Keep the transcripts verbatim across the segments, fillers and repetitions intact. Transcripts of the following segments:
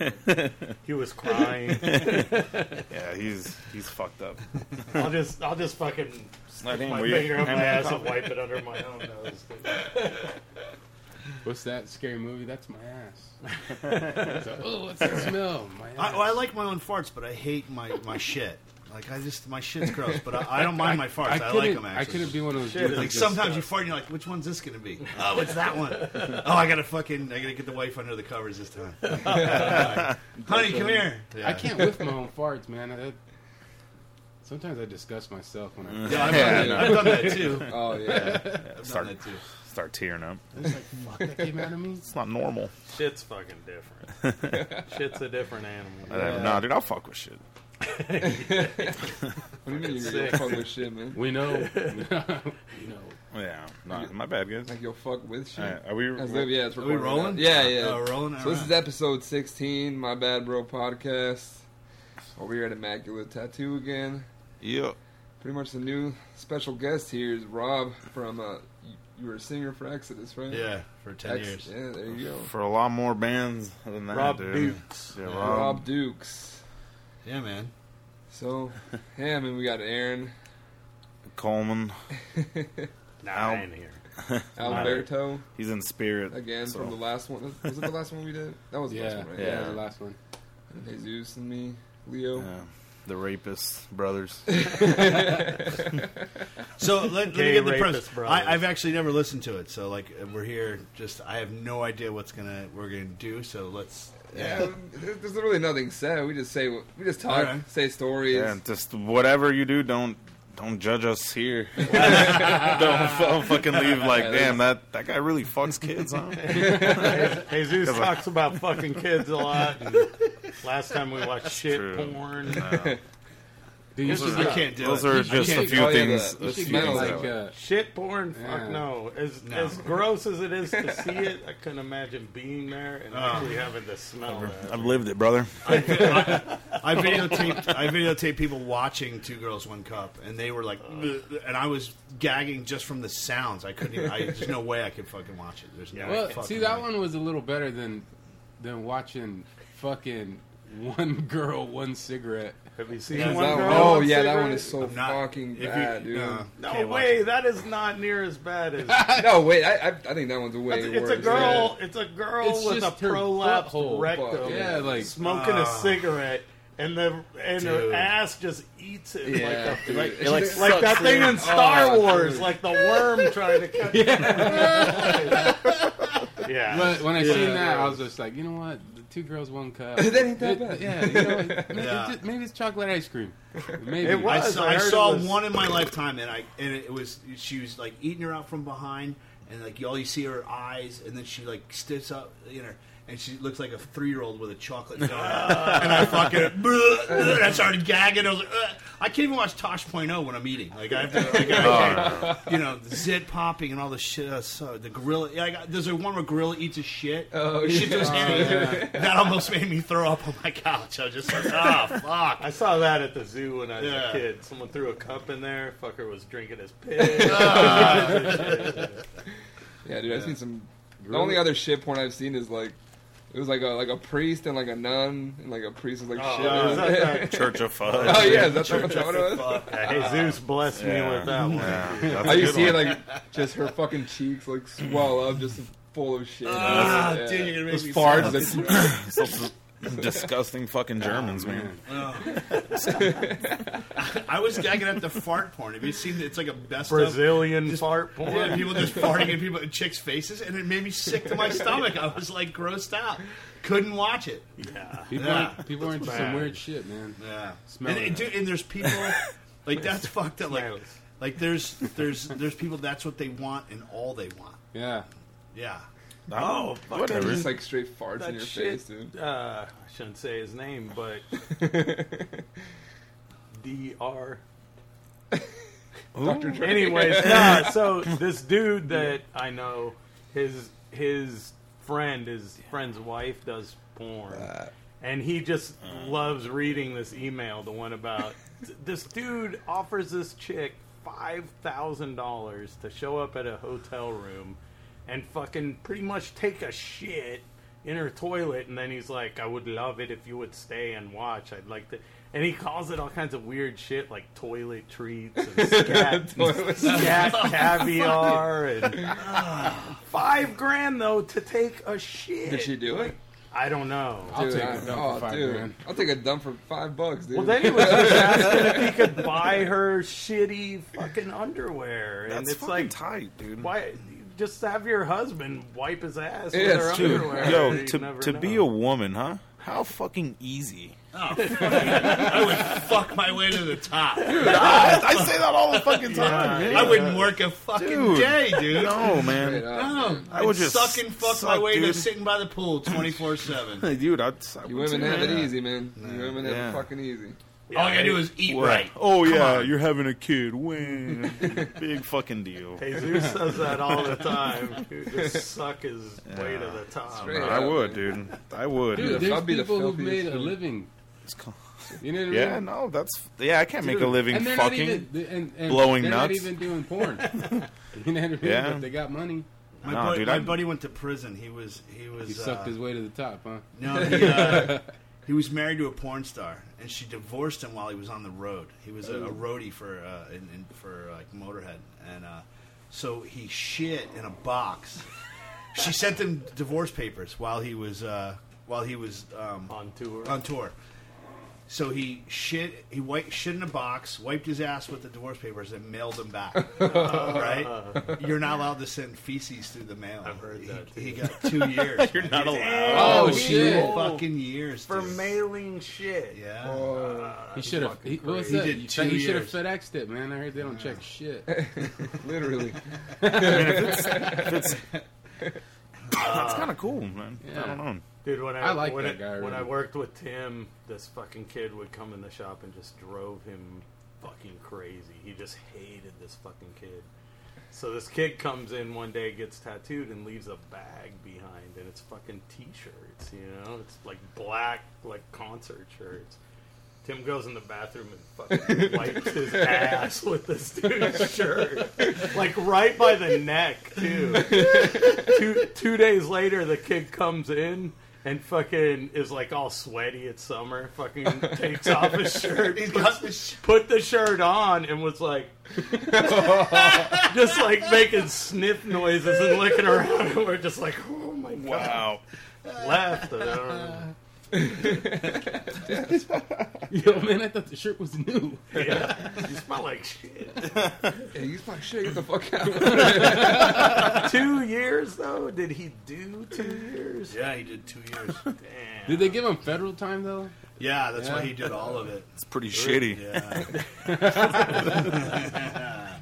and he was crying. Yeah, he's he's fucked up. I'll just I'll just fucking stick my weird. finger up my ass and wipe it under my own nose. Dude. What's that scary movie? That's my ass. So, oh, what's that smell? My ass. I, well, I like my own farts, but I hate my, my shit. Like, I just, my shit's gross, but I, I don't mind my farts. I, I, I like them, actually. I couldn't be one of those dudes. Like, sometimes stuff. You fart and you're like, which one's this going to be? Oh, it's that one. Oh, I got to fucking, I got to get the wife under the covers this time. Honey, come here. Yeah. I can't whiff my own farts, man. I, sometimes I disgust myself when I... Yeah, I've, yeah, done, I've done that, too. Oh, yeah. yeah I've start, done that, too. Start tearing up. I was like, fuck, that came out of me? It's not normal. Shit's fucking different. Shit's a different animal. Yeah. Nah, dude, I'll fuck with shit. What do you mean you're gonna fuck with shit, man? We know. We know. Yeah, not, my bad, guys. Like, you'll fuck with shit. Right, are we? As if, yeah, it's are we rolling? Now. Yeah, yeah. Uh, rolling. So this right. is episode sixteen, My Bad Bro podcast. Over here at Immaculate Tattoo again. Yeah. Pretty much the new special guest here is Rob from. Uh, you were a singer for Exodus, right? Yeah, for ten Ex- years. Yeah, there you go. For a lot more bands than that. Rob dude. Dukes. Yeah, yeah. Rob. Rob Dukes. Yeah, man. So, yeah, I mean, we got Aaron. Coleman. Nah, Al- I ain't here. Alberto. He's in spirit. Again, so. From the last one. Was it the last one we did? That was the yeah, last one, right? Yeah, yeah, the last one. And Jesus and me. Leo. Yeah. The Rapist Brothers. So, let, let me get the premise. I, I've actually never listened to it, so, like, we're here. Just, I have no idea what's gonna we're going to do, so let's... Yeah, there's literally nothing said. We just say, we just talk, right. say stories. Yeah, just whatever you do, don't don't judge us here. don't, don't fucking leave like, yeah, damn, that, that guy really fucks kids, huh? Jesus talks about fucking kids a lot. And last time we watched shit True. porn. No. These are, I can't do those it. Are just a few things. You should get like uh, shit porn. Yeah. Fuck no. As no. as gross as it is to see it, I couldn't imagine being there and oh. actually having the smell. I've, I've lived it, brother. I, I, I videotaped. I videotaped people watching Two Girls, One Cup, and they were like, oh. and I was gagging just from the sounds. I couldn't. Even, I, there's no way I could fucking watch it. There's no. Well, see, that way. One was a little better than than watching fucking One Girl, One Cigarette. Have you seen yeah, One Girl? One, oh, yeah, cigarette? That one is so not, fucking bad, you, dude. Uh, no way, that is not near as bad as... no, wait, I, I I think that one's way it's, worse. It's a girl, yeah. it's a girl it's with a prolapsed hole, rectum yeah, like, smoking uh, a cigarette, and the and dude. her ass just eats it. Yeah, like, a, like, it like, like that thing in Star oh, Wars, dude. Like the worm trying to cut yeah. it. Yeah. But when I yeah, seen that, yeah. I was just like, you know what? Two girls, one cup. That ain't that bad. Yeah, you know, yeah. It's, maybe it's chocolate ice cream. Maybe it was. I saw, I I saw it was... one in my lifetime, and I and it was she was like eating her out from behind, and like all you see are her eyes, and then she like sits up, you know, and she looks like a three year old with a chocolate donut. And I fucking and I started gagging. I was like, ugh. I can't even watch Tosh.oh when I'm eating. Like I have to, like, I you know, the zit popping and all the shit. Uh, so the gorilla, yeah, I got, there's a one where gorilla eats a shit. Oh, shit yeah. yeah. That almost made me throw up on my couch. I was just like, oh fuck. I saw that at the zoo when I was yeah. a kid. Someone threw a cup in there. Fucker was drinking his piss. uh, yeah, dude, I've yeah. seen some. Really? The only other shit porn I've seen is like. It was like a like a priest and like a nun and like a priest was like oh, shit. Uh, that Church of Fuck. Oh yeah, is that Church what of Fuck. Yeah, Jesus blessed yeah. me with that one. Yeah, I used to see like just her fucking cheeks like swell up, just full of shit. Ah, uh, yeah. dude, you're gonna make me farts. Disgusting fucking Germans, oh, man. man. Oh. I was gagging at the fart porn. Have you seen? It's like a best Brazilian just, fart porn. Yeah, people just farting in people in chicks' faces, and it made me sick to my stomach. I was like grossed out. Couldn't watch it. Yeah, people yeah. are, people are into some weird shit, man. Yeah, and, and, dude, and there's people like that's fucked up. Like, like there's there's there's people that's what they want and all they want. Yeah, yeah. Oh, fuck. Whatever. Just like straight farts that in your shit, face, dude. Uh, I shouldn't say his name, but D R Doctor Dre. Anyways, nah, so this dude that I know, his his friend, his friend's wife does porn. Uh, and he just uh, loves reading this email, the one about this dude offers this chick five thousand dollars to show up at a hotel room and fucking pretty much take a shit in her toilet, and then he's like, I would love it if you would stay and watch. I'd like to... And he calls it all kinds of weird shit, like toilet treats and scat, toilet scat caviar. And uh, five grand, though, to take a shit. Did she do it? I don't know. Dude, I'll take I, a dump oh, for five dude. grand. I'll take a dump for five bucks, dude. Well, then he was just asking if he could buy her shitty fucking underwear. That's and it's fucking like, tight, dude. Why... Just have your husband wipe his ass yeah, with her underwear. Yo, to, to be a woman, huh? How fucking easy. Oh, fuck. I would fuck my way to the top. Dude, I, I say that all the fucking time. Yeah, yeah. I wouldn't work a fucking dude. day, dude. No, man. No. I would I'd just suck and fuck suck, my way dude. to sitting by the pool twenty-four seven. Dude, I'd suck. You women have it easy, man. You yeah. women have yeah. it fucking easy. Yeah, all you gotta do is eat what? right. Oh, Come yeah, on. You're having a kid. Win. Big fucking deal. Jesus says that all the time. Dude, just suck his yeah. way to the top. Right. I would, dude. I would. Dude, there's I'd be people the who made a living. You know what I mean? Yeah, no, that's... Yeah, I can't dude. make a living and fucking even, and, and blowing they're nuts. They're not even doing porn. You know what I mean? Yeah. But they got money. My, no, buddy, dude, my buddy went to prison. He was... He, was, he sucked uh, his way to the top, huh? No, he... Uh, He was married to a porn star, and she divorced him while he was on the road. He was a, a roadie for uh, in, in, for like Motorhead, and uh, so he shit in a box. She sent him divorce papers while he was uh, while he was um, on tour. On tour, so he shit he wiped, shit in a box, wiped his ass with the divorce papers, and mailed them back. uh, right? You're not allowed to send feces through the mail. I've heard he, that. Too. He got two years. You're not allowed. Oh, oh shit! Fucking years dude. For mailing shit. Yeah. Uh, he should have. He, what was that? He, did two he should have FedExed it, man. I heard they don't yeah. check shit. Literally. I mean, if it's, if it's, that's kind of cool, man. Yeah. I don't know. Dude, when I, I like when, that guy, I, really. when I worked with Tim, this fucking kid would come in the shop and just drove him fucking crazy. He just hated this fucking kid. So this kid comes in one day, gets tattooed, and leaves a bag behind, and it's fucking T-shirts, you know? It's like black, like concert shirts. Tim goes in the bathroom and fucking wipes his ass with this dude's shirt. Like, right by the neck, too. Two, two days later, the kid comes in. And fucking is like all sweaty. It's summer. Fucking takes off his shirt. He's got the sh- put the shirt on and was like, just like making sniff noises and looking around. And we're just like, oh my god. Wow. Laughed. I don't know. Yo, man, I thought the shirt was new. Yeah. You smell like shit. Yeah, you smell like shit. Get the fuck out. Two years, though? Did he do two years? Yeah, he did two years. Damn. Did they give him federal time, though? Yeah, that's yeah. why he did all of it. It's pretty really? shitty. Yeah.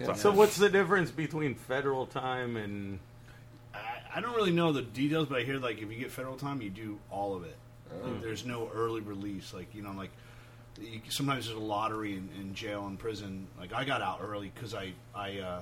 yeah. So what's the difference between federal time and... I don't really know the details, but I hear, like, if you get federal time, you do all of it. Oh. Like, there's no early release. Like, you know, like, you, sometimes there's a lottery in, in jail and prison. Like, I got out early because I, I uh,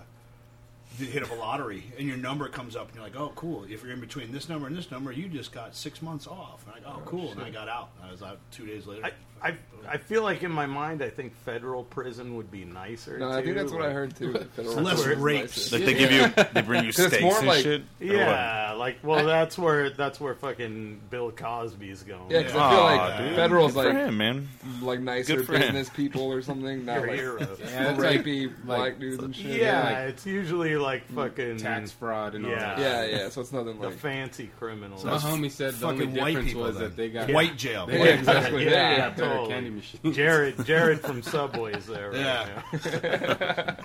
did hit up a lottery, and your number comes up, and you're like, oh, cool. If you're in between this number and this number, you just got six months off. And I go, oh, cool. Shit. And I got out. I was out two days later. I I, I feel like in my mind, I think federal prison would be nicer. No, too. I think that's what like, I heard too. Federal less rapes. Like they give you, they bring you steaks and like, shit. Yeah, like well, that's where that's where fucking Bill Cosby's going. Yeah, because yeah. I feel like oh, federal's good like for him, man. Like nicer business people or something. Not Your like hero. Yeah, rapey like, black like, dudes and shit. Yeah, like, it's usually like fucking tax fraud and all yeah. that. Yeah, yeah. So it's nothing like the fancy criminals. So my homie said the only difference was that they got white jail. Yeah, exactly. Yeah. Candy machine. Jared, Jared from Subway is there right yeah. now.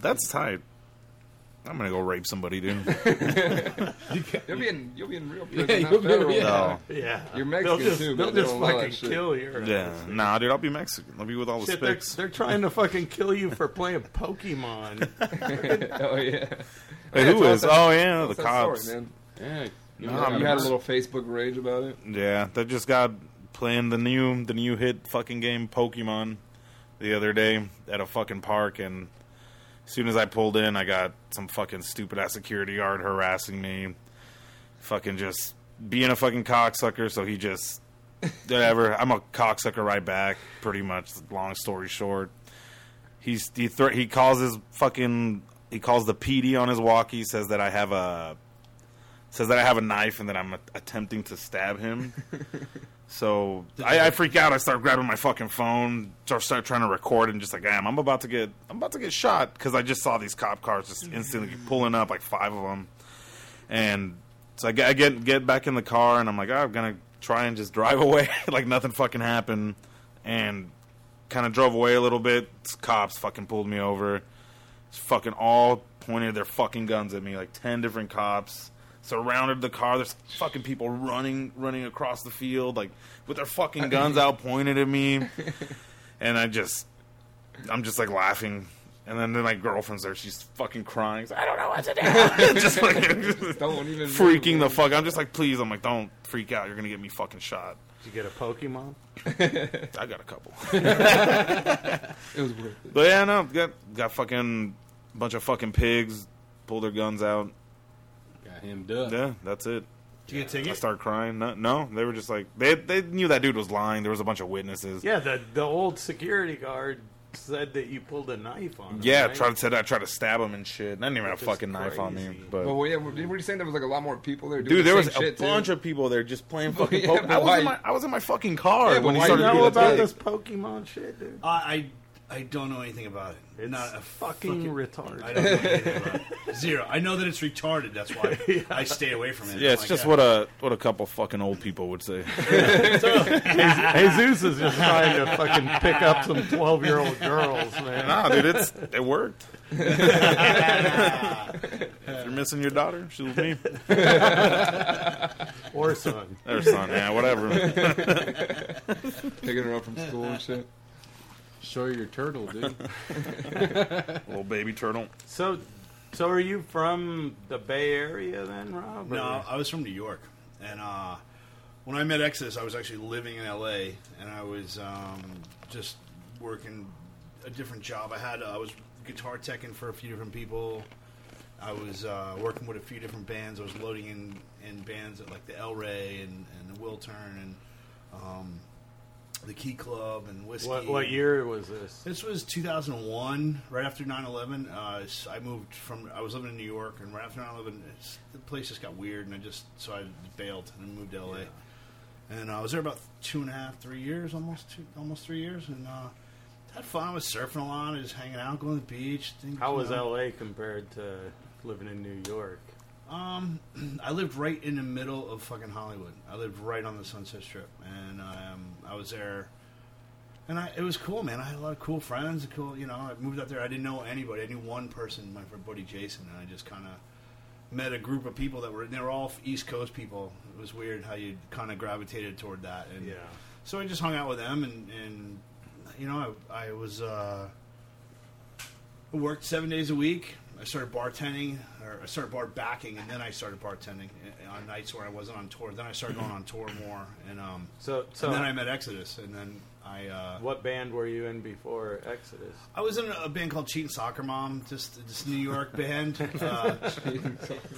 That's tight. I'm gonna go rape somebody, dude. you you'll be in, you'll be in real prison. Yeah, you'll be, yeah. No. yeah. You're Mexican they'll just, too. They'll just they fucking kill you. Right? Yeah, nah, dude, I'll be Mexican. I'll be with all the shit, spics. They're, they're trying to fucking kill you for playing Pokemon. Oh yeah. Hey, yeah, who is? That, oh yeah, the cops. Story, man. Yeah. You, no, had, you had a little Facebook rage about it. Yeah, that just got. Playing the new the new hit fucking game Pokemon the other day at a fucking park, and as soon as I pulled in, I got some fucking stupid ass security guard harassing me, fucking just being a fucking cocksucker. So he just whatever. I'm a cocksucker right back, pretty much. Long story short, he's he th- he calls his fucking he calls the P D on his walkie, says that I have a says that I have a knife and that I'm a- attempting to stab him. So I, I freak out. I start grabbing my fucking phone, start trying to record, and just like, damn, I'm about to get, I'm about to get shot because I just saw these cop cars just instantly pulling up, like five of them. And so I get, I get, get back in the car, and I'm like, oh, I'm gonna try and just drive away, like nothing fucking happened. And kind of drove away a little bit. Cops fucking pulled me over. Just fucking all pointed their fucking guns at me, like ten different cops. Surrounded the car. There's fucking people running running across the field, like with their fucking guns out pointed at me. And I just I'm just like laughing. And then, then my girlfriend's there, she's fucking crying. She's like, I don't know what to do. Just like just don't even freaking move, the fuck. I'm just like, please, I'm like, don't freak out, you're gonna get me fucking shot. Did you get a Pokemon? I got a couple. It was worth it. But yeah, no, got got fucking bunch of fucking pigs, pulled their guns out. Him done. Yeah, that's it. Did you get a ticket? I started crying. No, no, they were just like, they they knew that dude was lying. There was a bunch of witnesses. Yeah, the the old security guard said that you pulled a knife on him. Yeah, right? tried to said I tried to stab him and shit. I didn't even have a fucking crazy. Knife on me. But well, yeah, were you saying there was like a lot more people there? Doing dude, there the was a bunch too. Of people there just playing fucking Pokemon. Yeah, I, was in my, I was in my fucking car yeah, when he started. You know about this Pokemon shit, dude? Uh, I. I don't know anything about it. It's not a fucking, fucking retard. I don't know anything about it. Zero. I know that it's retarded. That's why yeah. I stay away from it. Yeah, it's like just that. what a what a couple fucking old people would say. So, Jesus is just trying to fucking pick up some twelve-year-old girls, man. Nah, dude, it's it worked. If you're missing your daughter, she's with me. Or son. Or son. Yeah, whatever. Picking her up from school and shit. Show your turtle, dude. Little baby turtle. So, so are you from the Bay Area then, Rob? No, or? I was from New York. And uh, when I met Exodus, I was actually living in L A And I was um, just working a different job. I had uh, I was guitar teching for a few different people. I was uh, working with a few different bands. I was loading in, in bands at like the El Rey and, and the Wiltern and... Um, The Key Club and Whiskey. What, what year was this? This was two thousand one, right after nine eleven. Uh, I moved from, I was living in New York, and right after nine eleven, the place just got weird, and I just, so I bailed and moved to L A. Yeah. And uh, I was there about two and a half, three years, almost two, almost three years, and uh, had fun. I was surfing a lot, just hanging out, going to the beach. Things, How was know. L A compared to living in New York? Um, I lived right in the middle of fucking Hollywood. I lived right on the Sunset Strip, and um, I was there, and I, it was cool, man. I had a lot of cool friends, cool, you know, I moved out there. I didn't know anybody. I knew one person, my friend buddy Jason, and I just kind of met a group of people that were, they were all East Coast people. It was weird how you kind of gravitated toward that, and yeah. So I just hung out with them, and, and you know, I, I was, uh, worked seven days a week. I started bartending, or I started bar backing, and then I started bartending on nights where I wasn't on tour. Then I started going on tour more, and um, so, so and then I met Exodus, and then I. Uh, what band were you in before Exodus? I was in a band called Cheatin' Soccer Mom, just this New York band. Uh,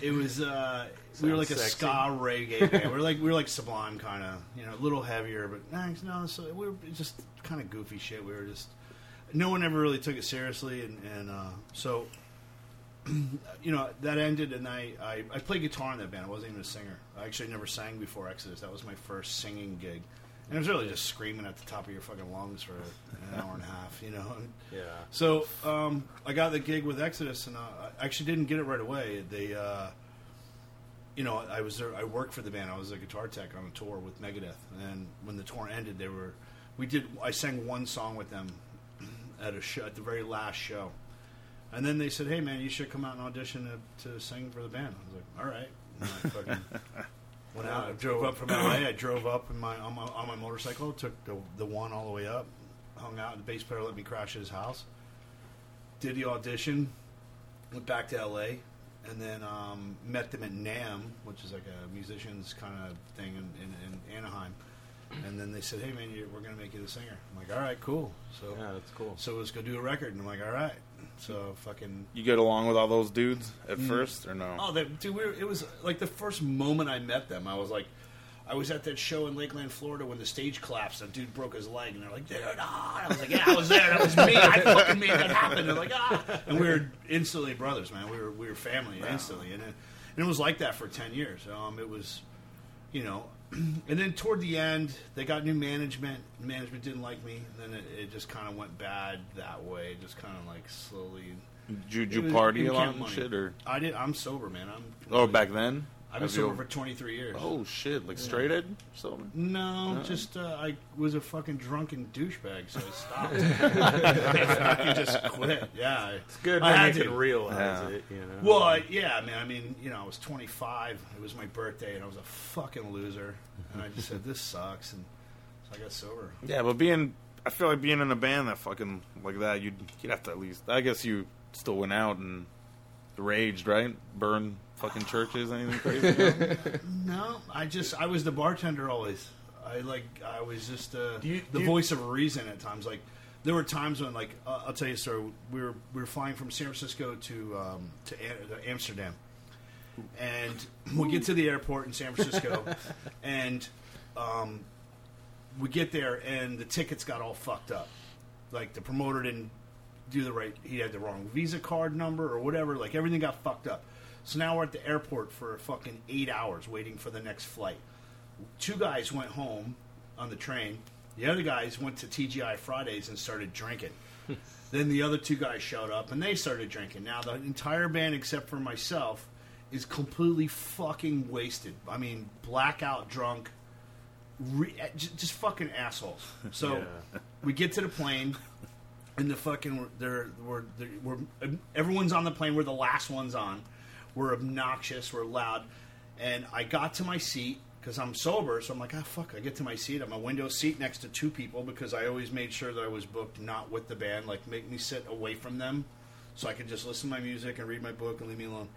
it was uh, we were like sexy. a ska reggae band. We were like we were like Sublime, kind of, you know, a little heavier, but no, so we were just kind of goofy shit. We were just no one ever really took it seriously, and, and uh, so. You know, that ended, and I, I, I played guitar in that band. I wasn't even a singer. I actually never sang before Exodus. That was my first singing gig. And it was really just screaming at the top of your fucking lungs for an hour and a half, you know? Yeah. So um, I got the gig with Exodus, and uh, I actually didn't get it right away. They, uh, you know, I was there. I worked for the band. I was a guitar tech on a tour with Megadeth. And when the tour ended, they were, we did, I sang one song with them at a show, at the very last show. And then they said, hey, man, you should come out and audition to, to sing for the band. I was like, all right. And I fucking went out. I drove up from L A. I drove up in my on my, on my motorcycle, took the, the one all the way up, hung out. The bass player let me crash at his house. Did the audition, went back to L A, and then um, met them at NAMM, which is like a musician's kind of thing in, in, in Anaheim. And then they said, hey, man, you, we're going to make you the singer. I'm like, all right, cool. So yeah, that's cool. So let's go do a record. And I'm like, all right. So fucking. You get along with all those dudes at mm. first, or no? Oh, they, dude, we were, it was like the first moment I met them. I was like, I was at that show in Lakeland, Florida, when the stage collapsed. That dude broke his leg, and they're like, dude, ah! I was like, yeah, I was there. That was me. I fucking made that happen. They're like, ah! And we were instantly brothers, man. We were we were family wow. instantly, and it, And it was like that for ten years. Um, it was, you know, and then toward the end, they got new management. Management didn't like me. And then it, it just kind of went bad that way. Just kind of like slowly. Did you party a lot and shit? Or? I did, I'm sober, man. I'm. Oh, back then? I've been sober for twenty-three years. Oh, shit. Like straight edge? Sober? No, no, just uh, I was a fucking drunken douchebag, so I stopped. I just quit. Yeah. It's good when I you can realize yeah. it. You know? Well, I, yeah, man. I mean, you know, I was twenty-five. It was my birthday, and I was a fucking loser. And I just said, this sucks. And so I got sober. Yeah, but being, I feel like being in a band that fucking, like that, you'd, you'd have to at least, I guess you still went out and raged, right? Burned fucking churches, anything crazy? No? No, I just, I was the bartender always. I like, I was just uh, do you, the do voice you... of reason at times. Like, there were times when, like, uh, I'll tell you a story. We were we were flying from San Francisco to um, to An- Amsterdam, and we get to the airport in San Francisco, and um, we get there, and the tickets got all fucked up. Like, the promoter didn't do the right. He had the wrong Visa card number or whatever. Like, everything got fucked up. So now we're at the airport for fucking eight hours waiting for the next flight. Two guys went home on the train. The other guys went to T G I Fridays and started drinking. Then the other two guys showed up and they started drinking. Now the entire band, except for myself, is completely fucking wasted. I mean, blackout drunk, re- just fucking assholes. So yeah. We get to the plane. And the fucking, they're, we're, they're, we're, everyone's on the plane. We're the last ones on. We're obnoxious. We're loud. And I got to my seat because I'm sober. So I'm like, ah, fuck. I get to my seat. I'm a window seat next to two people because I always made sure that I was booked not with the band. Like, make me sit away from them so I could just listen to my music and read my book and leave me alone.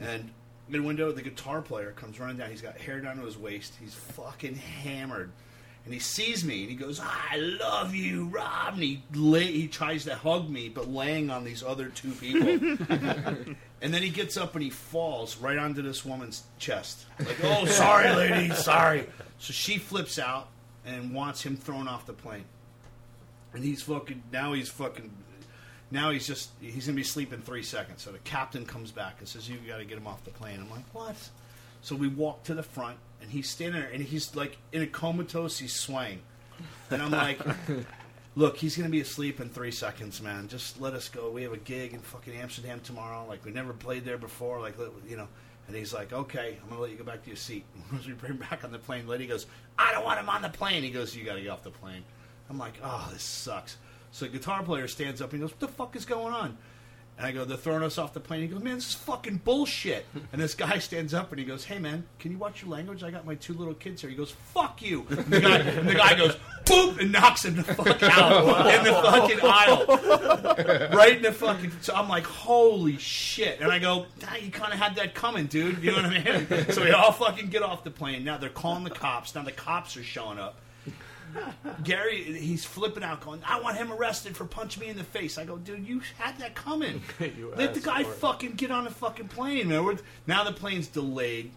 And in the window, the guitar player comes running down. He's got hair down to his waist. He's fucking hammered. And he sees me, and he goes, I love you, Rob. And he, lay, he tries to hug me, but laying on these other two people. And then he gets up, and he falls right onto this woman's chest. Like, oh, sorry, lady, sorry. So she flips out and wants him thrown off the plane. And he's fucking, now he's fucking, now he's just, he's going to be asleep in three seconds. So the captain comes back and says, you got to get him off the plane. I'm like, what? So we walk to the front. And he's standing there, and he's, like, in a comatose, he's swaying. And I'm like, look, he's going to be asleep in three seconds, man. Just let us go. We have a gig in fucking Amsterdam tomorrow. Like, we never played there before. Like, you know. And he's like, okay, I'm going to let you go back to your seat. And once we bring him back on the plane, lady goes, I don't want him on the plane. He goes, you got to get off the plane. I'm like, oh, this sucks. So the guitar player stands up and goes, what the fuck is going on? And I go, they're throwing us off the plane. He goes, man, this is fucking bullshit. And this guy stands up and he goes, hey, man, can you watch your language? I got my two little kids here. He goes, fuck you. And the guy, and the guy goes, boop, and knocks him the fuck out in the fucking aisle. Right in the fucking. So I'm like, holy shit. And I go, nah, you kind of had that coming, dude. You know what I mean? So we all fucking get off the plane. Now they're calling the cops. Now the cops are showing up. Gary, he's flipping out, going, I want him arrested for punching me in the face. I go, dude, you had that coming. Let the guy fucking get on a fucking plane, man. We're, now the plane's delayed.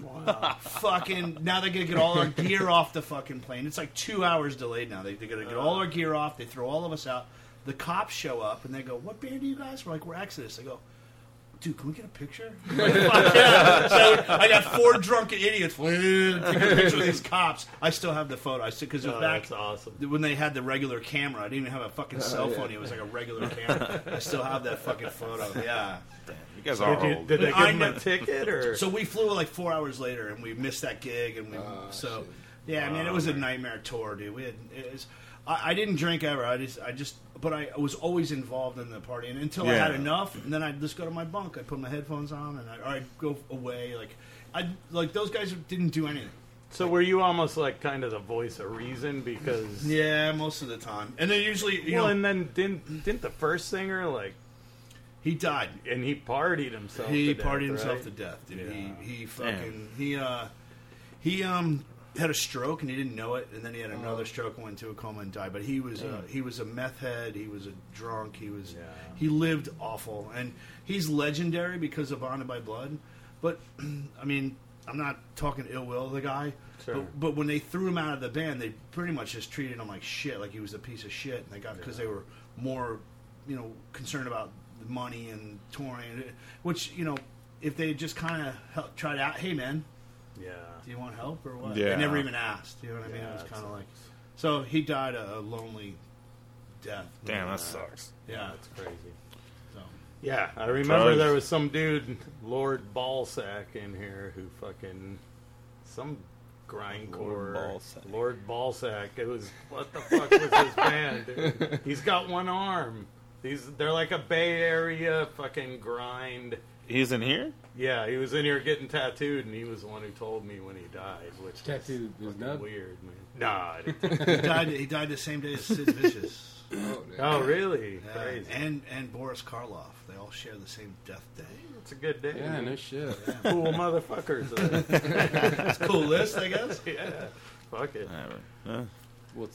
Wow. Fucking, now they're going to get all our gear off the fucking plane. It's like two hours delayed now. They, they're going to get all our gear off. They throw all of us out. The cops show up, and they go, what band are you guys? We're like, we're Exodus. They go, dude, can we get a picture? Like, fuck yeah. So I got four drunken idiots taking a picture with these cops. I still have the photo. I still, because it was oh, back that's awesome. When they had the regular camera. I didn't even have a fucking cell phone. Oh, yeah. It was like a regular camera. I still have that fucking photo. Yeah. Damn, you guys are did, old. Did they give I them a ticket? Or? So we flew like four hours later, and we missed that gig. And we oh, so shit. Yeah, oh, man, it was man. a nightmare tour, dude. We had. It was, I, I didn't drink ever. I just, I just, but I was always involved in the party, and until yeah. I had enough, and then I'd just go to my bunk. I'd put my headphones on, and I'd, or I'd go away. Like, I like those guys didn't do anything. So like, were you almost like kind of the voice of reason? Because yeah, most of the time, and then usually, you well, know, and then didn't didn't the first singer like he died, and he partied himself. He to partied death, himself right? to death, dude. Yeah. He he fucking yeah. he uh he um. had a stroke and he didn't know it, and then he had another stroke and went into a coma and died. But he was yeah. uh, he was a meth head. He was a drunk. He was yeah. he lived awful, and he's legendary because of Bonded by Blood. But I mean, I'm not talking ill will of the guy. Sure. But, but when they threw him out of the band, they pretty much just treated him like shit, like he was a piece of shit. And they got because yeah. they were more, you know, concerned about the money and touring, which you know. if they just kind of tried out, hey, man, yeah, do you want help or what? Yeah. They never even asked. You know what yeah, I mean? It was kind of like... So he died a lonely death. Damn, that sucks. Yeah. That's crazy. So. Yeah, I remember Drugs. There was some dude, Lord Ballsack, in here who fucking... Some... Grindcore. Lord Ballsack. Lord Ballsack. It was, what the fuck was his band, dude? He's got one arm. These They're like a Bay Area fucking grind. He's in here? Yeah, he was in here getting tattooed, and he was the one who told me when he died, which tattooed is fucking weird, man. Nah. he, died, he died the same day as Sid Vicious. Oh, oh, really? Yeah. Crazy. And and Boris Karloff. They all share the same death day. It's a good day. Yeah, no shit. Yeah. Cool motherfuckers. It's a cool list, I guess. Yeah. Fuck it. Yeah. Well,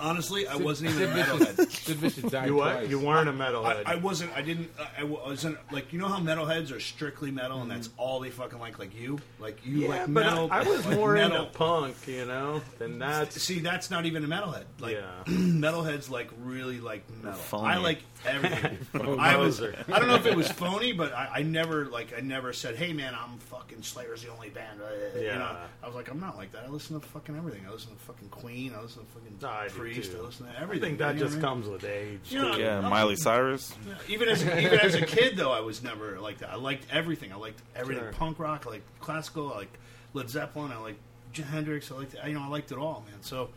honestly, I wasn't even a metalhead. You what? You weren't a metalhead. I, I wasn't. I didn't. I wasn't. Like, you know how metalheads are strictly metal, and that's all they fucking like. Like you, like you, yeah, like metal. I, I was like more metal. Into punk, you know. Than that. See, that's not even a metalhead. Like yeah. metalheads, like really like metal. Phony. I like everything. I was. I don't know if it was phony, but I, I never like. I never said, "Hey, man, I'm fucking Slayer's the only band." Yeah. You know? I was like, I'm not like that. I listen to fucking everything. I listen to fucking Queen. I listen to fucking. Died. Priest, to listen to everything. I think that you know just I mean? Comes with age. You know, yeah, I mean, Miley Cyrus. Even as even as a kid, though, I was never like that. I liked everything. I liked everything. Sure. Punk rock, I liked classical, I liked Led Zeppelin, I liked Hendrix. I liked, you know, I liked it all, man. So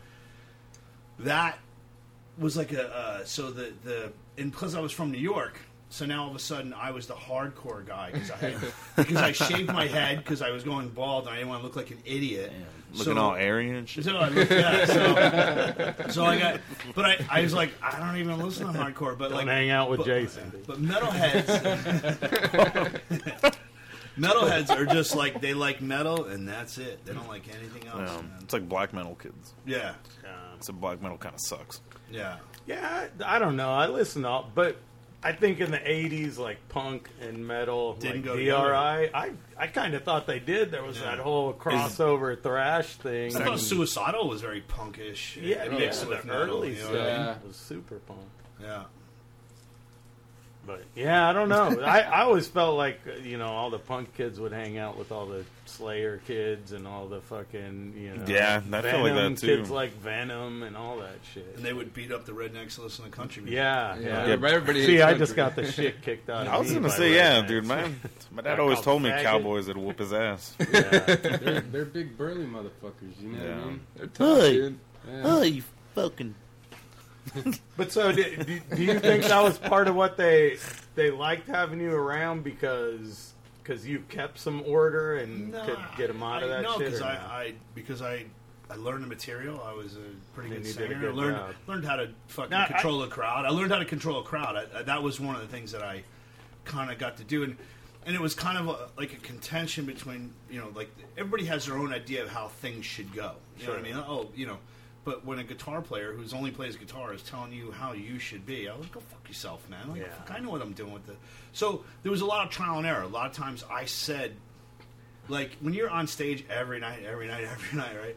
that was like a uh, so the the and plus I was from New York. So now all of a sudden I was the hardcore guy because I had, because I shaved my head because I was going bald and I didn't want to look like an idiot. Damn. Looking so, all Aryan and shit. So I, looked, yeah, so, so I got, but I, I was like, I don't even listen to hardcore. But don't like hang out with but, Jason. But metalheads, metalheads are just like they like metal and that's it. They don't like anything else. Yeah. It's like black metal kids. Yeah, um, so black metal kind of sucks. Yeah, yeah. I, I don't know. I listen to, but. I think in the eighties, like punk and metal, didn't like go D R I, together. I I kind of thought they did. There was yeah. that whole crossover Is, thrash thing. I thought Suicidal was very punkish. Yeah, it yeah, mixed yeah, with the early stuff. You know yeah. I mean? It was super punk. Yeah. But yeah, I don't know. I, I always felt like, you know, all the punk kids would hang out with all the Slayer kids and all the fucking, you know, yeah, I feel like that too. Kids like Venom and all that shit. And they would beat up the rednecks and listen to country music. Yeah, yeah. yeah. yeah everybody See, I country. Just got the shit kicked out. I was gonna say, yeah, rednecks. Dude, man. My dad always told me cowboys would whoop his ass. Yeah, they're, they're big burly motherfuckers. You know yeah. what I mean? They're tough, hey, dude. Yeah. Oh, you fucking. But so, do, do, do you think that was part of what they they liked having you around because because you kept some order and no, could get them out I, of that no, shit? No, I, I, because I I learned the material. I was a pretty and good singer. Good I learned job. learned how to fucking now, control I, a crowd. I learned how to control a crowd. I, I, that was one of the things that I kind of got to do, and and it was kind of a, like a contention between you know like everybody has their own idea of how things should go. You sure. know what I mean? Oh, you know. But when a guitar player who's only plays guitar is telling you how you should be, I was like, go fuck yourself, man. Like, yeah. fuck, I know what I'm doing with it. So there was a lot of trial and error. A lot of times I said, like, when you're on stage every night, every night, every night, right?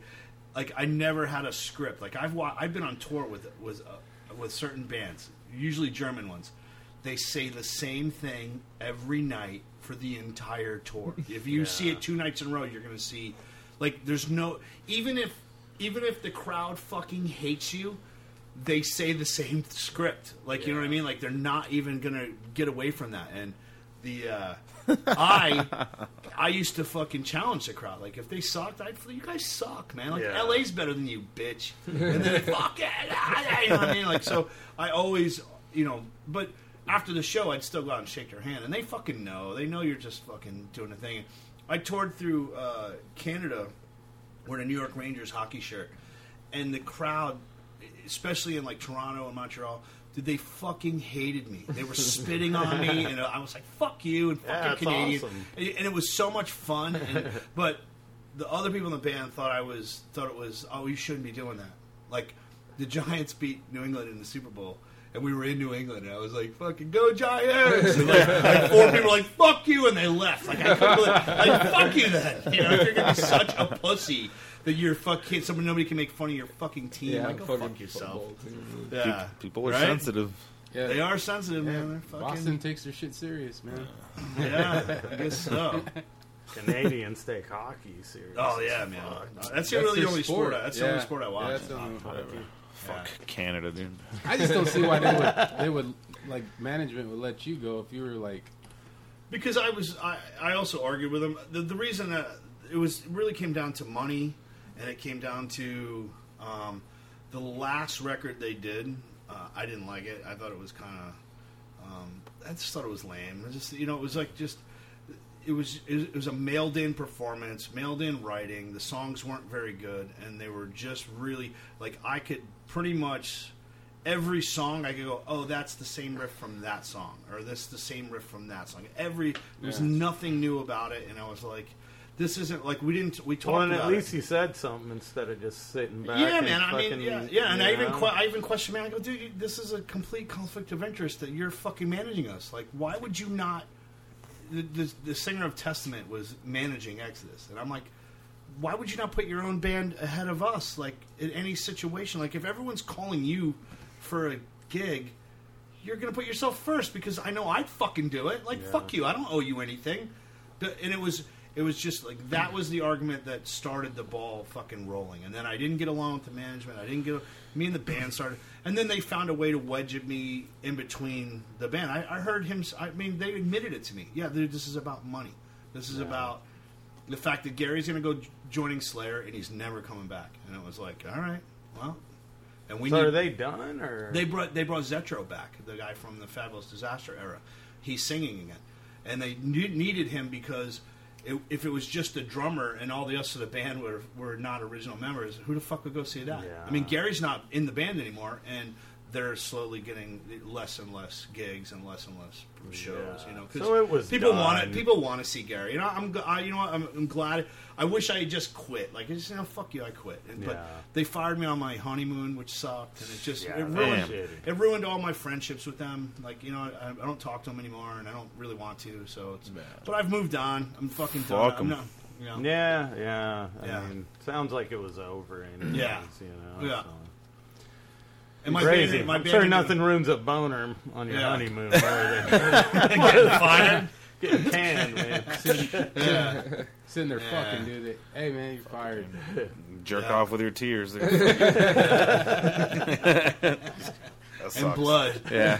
Like, I never had a script. Like, I've wa- I've been on tour with with uh, with certain bands, usually German ones. They say the same thing every night for the entire tour. If you yeah. see it two nights in a row, you're going to see, like, there's no, even if, Even if the crowd fucking hates you, they say the same script. Like, yeah. you know what I mean? Like, they're not even going to get away from that. And the, uh, I, I used to fucking challenge the crowd. Like, if they sucked, I'd, you guys suck, man. Like, yeah. L A's better than you, bitch. And then, fuck it. You know what I mean? Like, so I always, you know, but after the show, I'd still go out and shake their hand. And they fucking know. They know you're just fucking doing a thing. I toured through uh, Canada. Wearing a New York Rangers hockey shirt. And the crowd, especially in, like, Toronto and Montreal, dude, they fucking hated me. They were spitting on me, and I was like, fuck you, and fuck yeah, your Canadian. Awesome. And, and it was so much fun. And, but the other people in the band thought I was, thought it was, oh, you shouldn't be doing that. Like, the Giants beat New England in the Super Bowl. And we were in New England, and I was like, "Fucking go Giants!" And like, like four people were like, "Fuck you," and they left. Like I couldn't, like, like fuck you then. You know, you're gonna be such a pussy that you're fucking someone nobody can make fun of your fucking team. Yeah, like, go fuck yourself. Yeah. People are right? sensitive. Yeah. They are sensitive, yeah. man. They're fucking... Boston takes their shit serious, man. Yeah, I guess so. Canadians take hockey serious. Oh, yeah, man. No, that's, that's really the only sport. sport I, that's yeah. the only sport I watch. Yeah, that's the only sport. Fuck yeah. Canada, dude. I just don't see why they would, they would, like, management would let you go if you were, like... Because I was, I, I also argued with them. The, the reason that it was it really came down to money, and it came down to um, the last record they did. Uh, I didn't like it. I thought it was kind of, um, I just thought it was lame. It was just, you know, it was like just, it was, it was a mailed-in performance, mailed-in writing. The songs weren't very good, and they were just really, like, I could pretty much... Every song, I could go, oh, that's the same riff from that song, or that's the same riff from that song. Every there's yeah. nothing new about it, and I was like, this isn't like we didn't we talked. Well, and about at least it. You said something instead of just sitting back. Yeah, and man. Fucking, I mean, yeah, yeah. And I even que- I even questioned, man. I go, dude, this is a complete conflict of interest that you're fucking managing us. Like, why would you not? The, the, the singer of Testament was managing Exodus, and I'm like. Why would you not put your own band ahead of us, like, in any situation? Like, if everyone's calling you for a gig, you're going to put yourself first, because I know I'd fucking do it. Like, yeah. fuck you. I don't owe you anything. And it was it was just, like, that was the argument that started the ball fucking rolling. And then I didn't get along with the management. I didn't get... Me and the band started... And then they found a way to wedge me in between the band. I, I heard him... I mean, they admitted it to me. Yeah, this is about money. This is yeah. about... The fact that Gary's going to go joining Slayer and he's never coming back, and it was like, all right, well, and we. So need, are they done or they brought they brought Zetro back, the guy from the Fabulous Disaster era. He's singing again, and they needed him because it, if it was just the drummer and all the rest of the band were were not original members, who the fuck would go see that? Yeah. I mean, Gary's not in the band anymore, and they're slowly getting less and less gigs and less and less shows, yeah. you know. Cause so it was people want it. People want to see Gary. You know, I'm. I, you know, what? I'm, I'm glad. I wish I had just quit. Like, I just, you know, fuck you, I quit. And, yeah. But they fired me on my honeymoon, which sucked, and it just yeah, it ruined damn. it ruined all my friendships with them. Like, you know, I, I don't talk to them anymore, and I don't really want to. So, it's, yeah. but I've moved on. I'm fucking fuck done. I'm not, you know. Yeah, yeah. I yeah. mean, sounds like it was over. Anyways, yeah, you know. Yeah. So. And my crazy. Band, my band I'm sure nothing doing... ruins a boner on your yeah. honeymoon. Getting fired? Getting canned, man. Sitting, yeah. sitting there yeah. fucking, dude. Hey, man, you're fired. Jerk yeah. off with your tears. And blood. Yeah.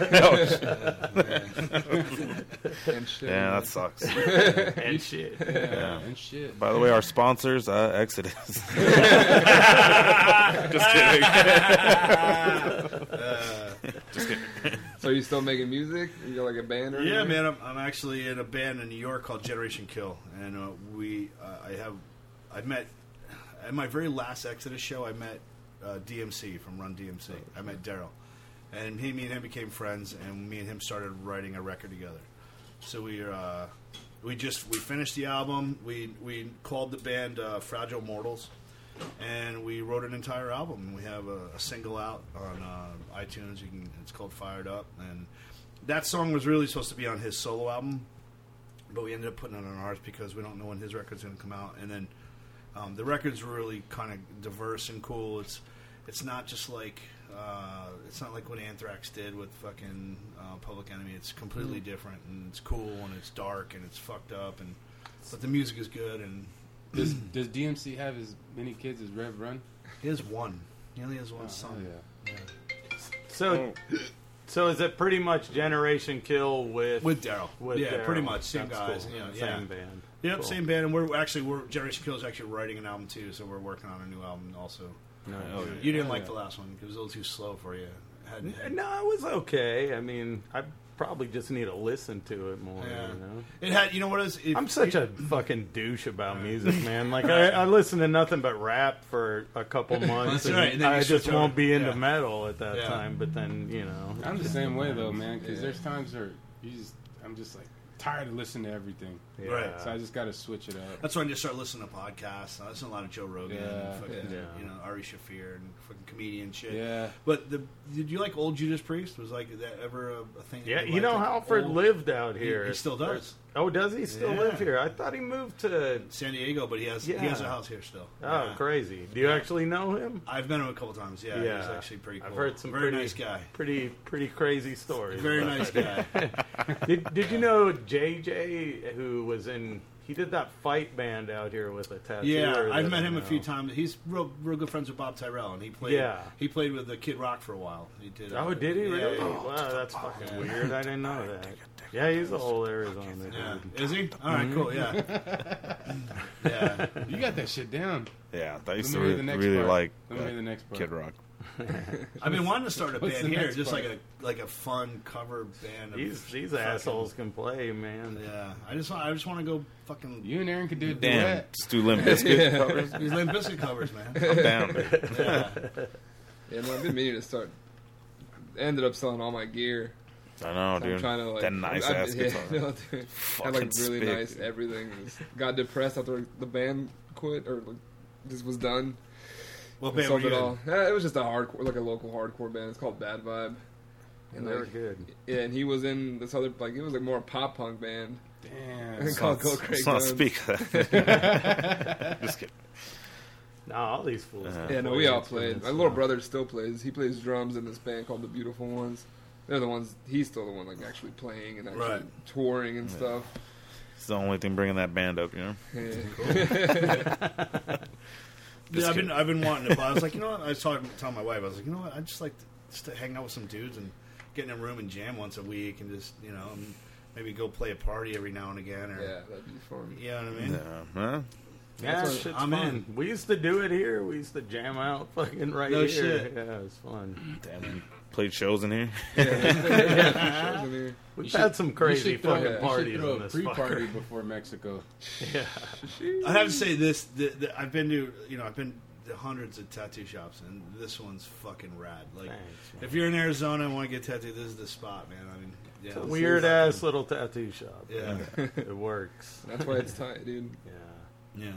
And shit. Yeah, that sucks. And shit. Yeah. Yeah. And shit. By the way, our sponsors, uh, Exodus. Just kidding. uh, Just kidding. So you still making music? You got like a band or anything? Yeah, man. I'm, I'm actually in a band in New York called Generation Kill, and uh, we, uh, I have, I met at my very last Exodus show. I met uh, D M C from Run D M C. I met Daryl. And he, me and him became friends, and me and him started writing a record together. So we uh, we just we finished the album. We we called the band uh, Fragile Mortals, and we wrote an entire album. We have a, a single out on uh, iTunes. You can, it's called Fired Up, and that song was really supposed to be on his solo album, but we ended up putting it on ours because we don't know when his record's going to come out. And then um, the record's really kind of diverse and cool. It's it's not just like. Uh, it's not like what Anthrax did with fucking uh, Public Enemy. It's completely mm. different, and it's cool, and it's dark, and it's fucked up, and but the music is good. And does, does D M C have as many kids as Rev Run? He has one. He only has one oh, son. Yeah. Yeah. So, oh. so is it pretty much Generation Kill with with Daryl? Yeah, Darryl. Pretty much same That's guys. Cool. Yeah, yeah. Same band. Yep, cool. Same band. And we're actually we're Generation Kill is actually writing an album too, so we're working on a new album also. No, oh, yeah. You didn't oh, like yeah. the last one. It was a little too slow for you. Had, had... No, it was okay. I mean, I probably just need to listen to it more. Yeah. You know? It had, you know what? It was, if, I'm such it, a fucking douche about yeah. music, man. Like I, I listened to nothing but rap for a couple months. That's and right. And I just won't be into yeah. metal at that yeah. time. But then, you know, I'm the same way though, man. Because yeah. there's times where you just, I'm just like. Tired of listening to everything, yeah. right? So I just got to switch it up. That's when I just start listening to podcasts. I listen to a lot of Joe Rogan, yeah. and fucking, yeah. you know, Ari Shaffir, and fucking comedian shit. Yeah. But the did you like old Judas Priest? Was like that ever a, a thing? Yeah, you know, Halford lived out here. He, he still does. Oh, does he still yeah. live here? I thought he moved to San Diego, but he has yeah. he has a house here still. Oh, yeah. Crazy! Do you yeah. actually know him? I've met him a couple times. Yeah, yeah. He's actually pretty cool. I've heard some very pretty, nice guy, pretty pretty crazy stories. Very nice guy. did Did you know J J, who was in? He did that fight band out here with a tattoo. Yeah, I've met him know. a few times. He's real, real good friends with Bob Tyrell, and he played. Yeah. he played with the Kid Rock for a while. He did. Oh, a, did he yeah, really? Yeah. Wow, that's oh, fucking yeah. weird. I didn't know that. Yeah, he's a whole Arizona dude. Yeah. Is he? All right, cool. Yeah, yeah. You got that shit down. Yeah, I used to re- really part. like uh, the next Kid Rock. I've been wanting to start a What's band here, just part? like a like a fun cover band. Of these these fucking assholes can play, man. Yeah, I just want, I just want to go fucking. You and Aaron could do a duet. Just do Limp Bizkit covers. These Limp Bizkit covers, man. I'm down. Yeah, yeah man, I've been meaning to start. I ended up selling all my gear. I know, so dude. I'm trying to, like, that nice I, ass guitar. Yeah, no, dude. Fucking I had, like, really spick, nice dude. everything. Just got depressed after the band quit or like, just was done. Well, band were you it, all. Yeah, it was just a hardcore, like a local hardcore band. It's called Bad Vibe. And they were like, good. Yeah, and he was in this other, like, it was like more a pop punk band. Damn. It's called Go Craig Guns. Speak of that. Just kidding. Nah, all these fools. Uh-huh. Yeah, no, we all played. My little brother still plays. He plays drums in this band called The Beautiful Ones. They're the ones, he's still the one, like, actually playing and actually right. touring and yeah. stuff. It's the only thing bringing that band up, you know? Yeah, cool. yeah I've been I've been wanting to, but I was like, you know what? I was talking, telling my wife, I was like, you know what? I'd just like to, just to hang out with some dudes and get in a room and jam once a week and just, you know, and maybe go play a party every now and again. Or, yeah, that'd be fun. You know what I mean? Yeah, huh? Yeah, yeah shit's I'm fun. In. We used to do it here. We used to jam out fucking right no here. Shit. Yeah, it was fun. Damn it. Played shows in here. Yeah, yeah, shows in here. We've should, had some crazy throw, fucking yeah, parties on this fucker. Pre-party before Mexico. Yeah, I have to say this: the, the, I've been to, you know, I've been to hundreds of tattoo shops, and this one's fucking rad. Like, thanks, if you're in Arizona and want to get tattooed, this is the spot, man. I mean, yeah, it's a weird ass little tattoo shop. Yeah, it works. That's why it's tight, dude. Yeah. Yeah,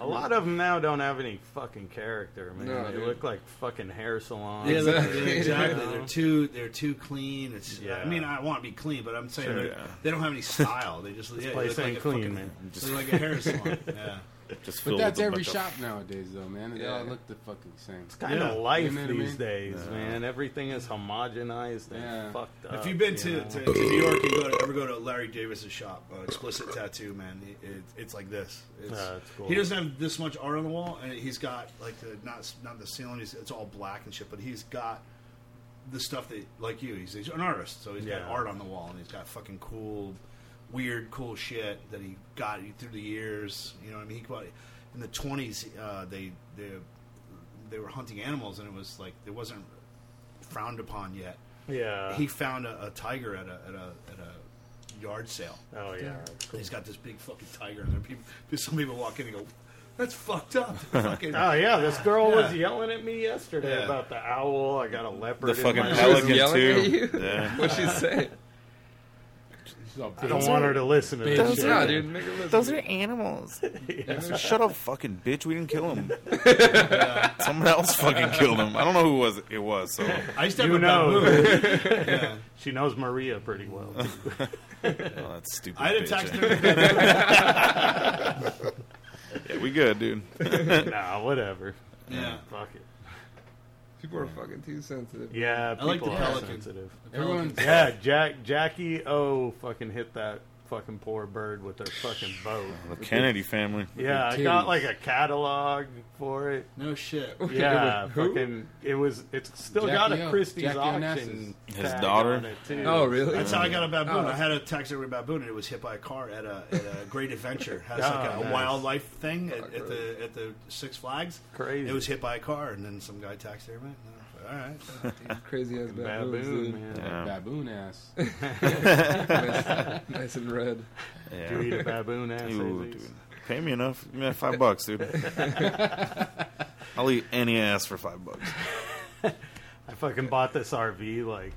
a lot of them now don't have any fucking character, man. No, they dude. look like fucking hair salons. Yeah, exactly. Yeah, exactly. They're too, they're too clean. It's, yeah. I mean, I want to be clean, but I'm saying sure, yeah. they don't have any style. They just yeah, look like clean, a fucking, man. Just like a hair salon. Yeah. Just but that's every shop of... nowadays, though, man. They yeah. all look the fucking same. It's kind yeah. of life these I mean? days, no. man. Everything is homogenized and yeah. fucked up. If you've been to, you to, to New York, you go to, ever go to Larry Davis's shop, uh, Explicit Tattoo, man, it, it, it's like this. It's, uh, it's cool. He doesn't have this much art on the wall, and he's got like the not not the ceiling. He's, it's all black and shit, but he's got the stuff that like you. He's, he's an artist, so he's yeah. got art on the wall, and he's got fucking cool. Weird, cool shit that he got through the years. You know what I mean? He got, in the twenties, uh, they they they were hunting animals, and it was like it wasn't frowned upon yet. Yeah. He found a, a tiger at a at a at a yard sale. Oh yeah. Cool. He's got this big fucking tiger, and there people, some people walk in and go, "That's fucked up." Fucking, oh yeah, this girl yeah. was yelling at me yesterday yeah. about the owl. I got a leopard. The in fucking my pelican yelling too. At you? Yeah. What'd she say? I don't want her to listen to this shit. No, dude, make her listen. Those are animals. Yeah. Shut up, fucking bitch. We didn't kill him. Yeah. Someone else fucking killed him. I don't know who was it was. So I used to have you a know. Yeah. She knows Maria pretty well. Oh, that's stupid. I had a text her. Yeah, we good, dude. Nah, whatever. Yeah. Fuck it. People are fucking too sensitive. Yeah, people I like the are pelican. sensitive. Everyone, yeah, Jack, Jackie O fucking hit that fucking poor bird with their fucking boat. The Kennedy family. Yeah, I got like a catalog for it. No shit. Yeah, it fucking. It was. It's still Jackie got a Christie's o. auction. His daughter. On it too. Oh really? That's how I got a baboon. Oh. I had a taxidermy baboon, and it was hit by a car at a, at a Great Adventure. Has oh, like a nice. wildlife thing at, at the at the Six Flags. Crazy. It was hit by a car, and then some guy taxidermied. All right. Crazy ass baboon, man. Yeah. Baboon ass. nice, nice and red. Yeah. Do you eat a baboon ass? Ooh, pay me enough. Give me five bucks, dude. I'll eat any ass for five bucks. I fucking bought this R V like,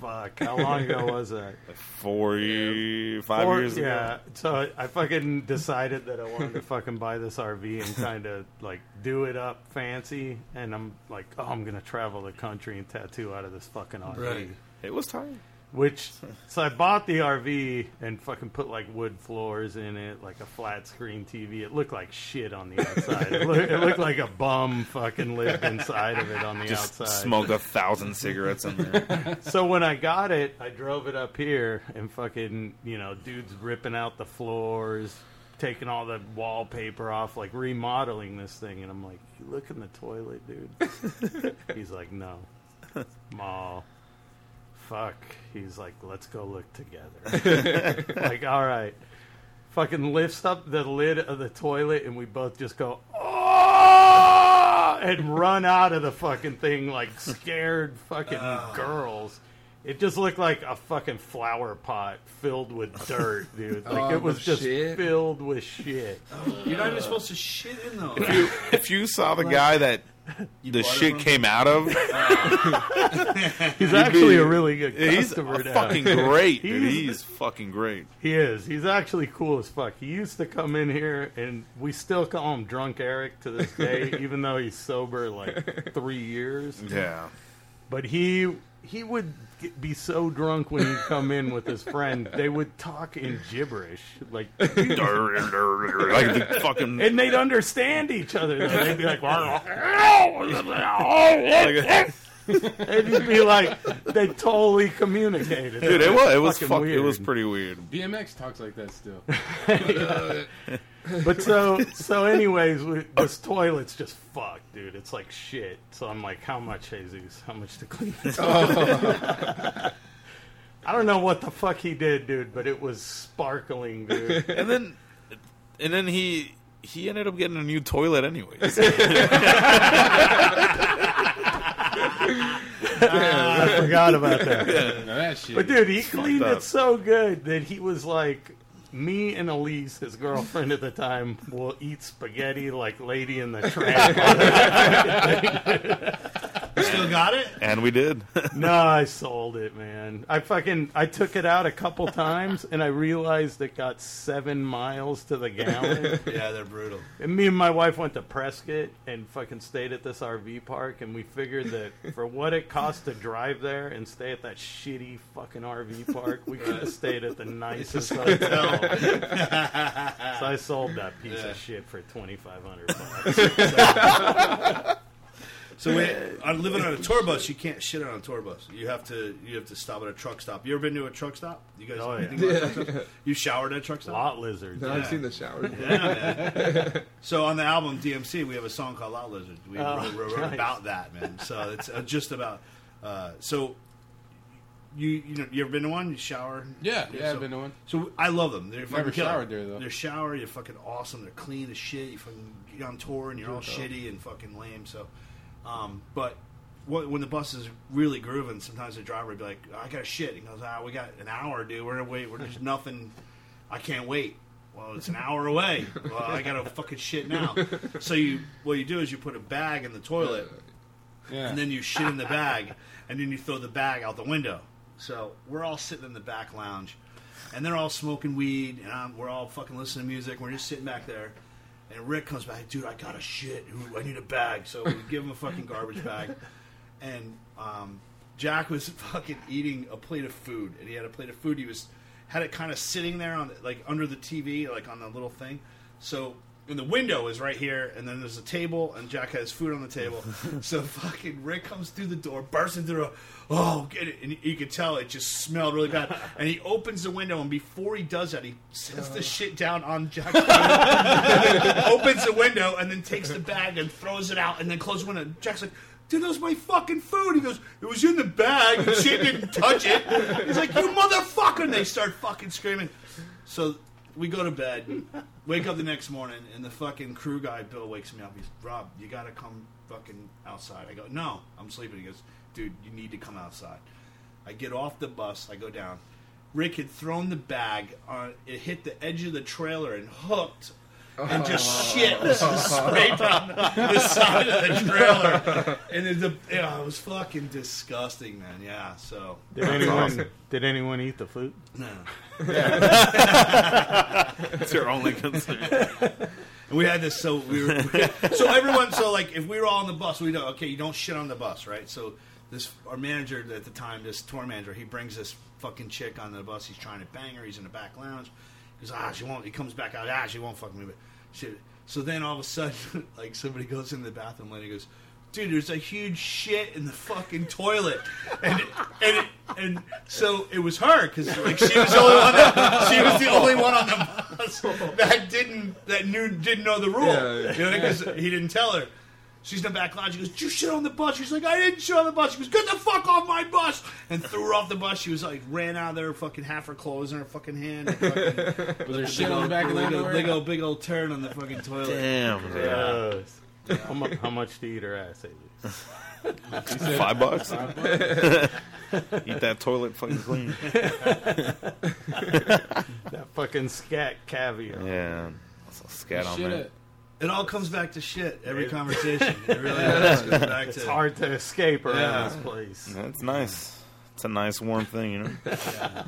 fuck, how long ago was that? Like forty, five Four, years ago. Yeah, so I fucking decided that I wanted to fucking buy this R V and kind of like do it up fancy. And I'm like, oh, I'm going to travel the country and tattoo out of this fucking R V. Right. It was tight. Which, so I bought the R V and fucking put, like, wood floors in it, like a flat screen T V. It looked like shit on the outside. It, look, it looked like a bum fucking lived inside of it on the Just outside. Just smoked a thousand cigarettes in there. So when I got it, I drove it up here and fucking, you know, dudes ripping out the floors, taking all the wallpaper off, like remodeling this thing. And I'm like, you look in the toilet, dude. He's like, no. Ma. Fuck. He's like, let's go look together. Like, all right. Fucking lifts up the lid of the toilet, and we both just go, oh, and run out of the fucking thing like scared fucking oh. girls. It just looked like a fucking flower pot filled with dirt, dude. Like, oh, it was just shit. filled with shit. Oh, you're not even supposed to shit in those. If you, if you saw the like, guy that you the shit came out of, uh, he's actually be, a really good customer. He's fucking great, dude. He's, he's fucking great. He is. He's actually cool as fuck. He used to come in here, and we still call him Drunk Eric to this day, even though he's sober, like, three years. Yeah. But he... He would get, be so drunk when he'd come in with his friend. They would talk in gibberish, like, like the fucking, and they'd understand each other. Though. They'd be like, and he'd be like, they totally communicated. Dude, it was it was fucking fuck, weird. It was pretty weird. D M X talks like that still. Yeah. But so, so anyways, we, this toilet's just fucked, dude. It's like shit. So I'm like, how much, Jesus? How much to clean this toilet? Oh. I don't know what the fuck he did, dude, but it was sparkling, dude. And then, and then he he ended up getting a new toilet anyways. uh, I forgot about that. Yeah, no, that shit. But, dude, he cleaned it so good that he was like... Me and Elise, his girlfriend at the time, will eat spaghetti like Lady in the Tramp. You still got it? And we did. No, I sold it, man. I fucking, I took it out a couple times, and I realized it got seven miles to the gallon. Yeah, they're brutal. And me and my wife went to Prescott and fucking stayed at this R V park, and we figured that for what it cost to drive there and stay at that shitty fucking R V park, we could have stayed at the nicest hotel. So I sold that piece yeah. of shit for twenty-five hundred bucks. So when, on living on a tour bus, you can't shit on a tour bus. You have to you have to stop at a truck stop. You ever been to a truck stop? You guys? Oh, yeah. Yeah. Truck stop? You showered at a truck stop? Lot Lizards. No, yeah. I've seen the shower. Yeah, man. So on the album D M C, we have a song called Lot Lizards. We oh, wrote, wrote, wrote nice. about that, man. So it's just about. Uh, so you you know you ever been to one? You shower? Yeah, yeah, so, I've been to one. So I love them. They're fucking Never showered killer. there though. They're shower. You're fucking awesome. They're clean as shit. You fucking get on tour and you're all True, shitty and fucking lame. So. Um, but what, when the bus is really grooving, sometimes the driver would be like, oh, I got shit. He goes, ah, we got an hour, dude. We're going to wait. We're, there's nothing. I can't wait. Well, it's an hour away. Well, I got to fucking shit now. So you, what you do is you put a bag in the toilet, yeah. and then you shit in the bag, and then you throw the bag out the window. So we're all sitting in the back lounge, and they're all smoking weed, and I'm, we're all fucking listening to music. We're just sitting back there. And Rick comes back, dude, I got a shit. I need a bag. So we give him a fucking garbage bag. And um, Jack was fucking eating a plate of food. And he had a plate of food. He was had it kind of sitting there, on the, like, under the T V, like, on the little thing. So, and the window is right here. And then there's a table. And Jack has food on the table. So fucking Rick comes through the door, bursts into the oh, get it. And you could tell it just smelled really bad. And he opens the window, and before he does that, he sets uh, the shit down on Jack's window, opens the window, and then takes the bag and throws it out, and then closes the window. Jack's like, dude, that was my fucking food. He goes, it was in the bag. And she didn't touch it. He's like, you motherfucker. And they start fucking screaming. So we go to bed, wake up the next morning, and the fucking crew guy, Bill, wakes me up. He's, Rob, you got to come fucking outside. I go, no, I'm sleeping. He goes, dude, you need to come outside. I get off the bus. I go down. Rick had thrown the bag on. It hit the edge of the trailer and hooked, and just oh. shit was sprayed on the side of the trailer. And it, yeah, it was fucking disgusting, man. Yeah. So did anyone did anyone eat the food? No. Yeah. That's your only concern. And we had this, so we were so everyone. So like, if we were all on the bus, we know. Okay, you don't shit on the bus, right? So this our manager at the time, this tour manager, he brings this fucking chick on the bus. He's trying to bang her. He's in the back lounge. He goes, ah, she won't. He comes back out. Ah, she won't fuck me. But shit. So then all of a sudden, like, somebody goes in the bathroom and he goes, dude, there's a huge shit in the fucking toilet. And it, and it, and so it was her, because like, she was the only one that, she was the only one on the bus that didn't that knew didn't know the rule. Yeah. You know, because he didn't tell her. She's in the back lounge. She goes, did you shit on the bus? She's like, I didn't shit on the bus. She goes, get the fuck off my bus. And threw her off the bus. She was like, ran out of there, fucking half her clothes in her fucking hand. Fucking, was her shit on the back of the door? Big old, big old turn on the fucking toilet. Damn, bro. Yeah. How, mu- how much do you eat her ass? Five bucks? Five bucks. Eat that toilet fucking clean. That fucking scat caviar. Yeah. That's a scat on that. It all comes back to shit, every conversation. It really does. It comes back to, it's hard to escape around yeah. this place. That's nice. It's a nice warm thing, you know? Yeah.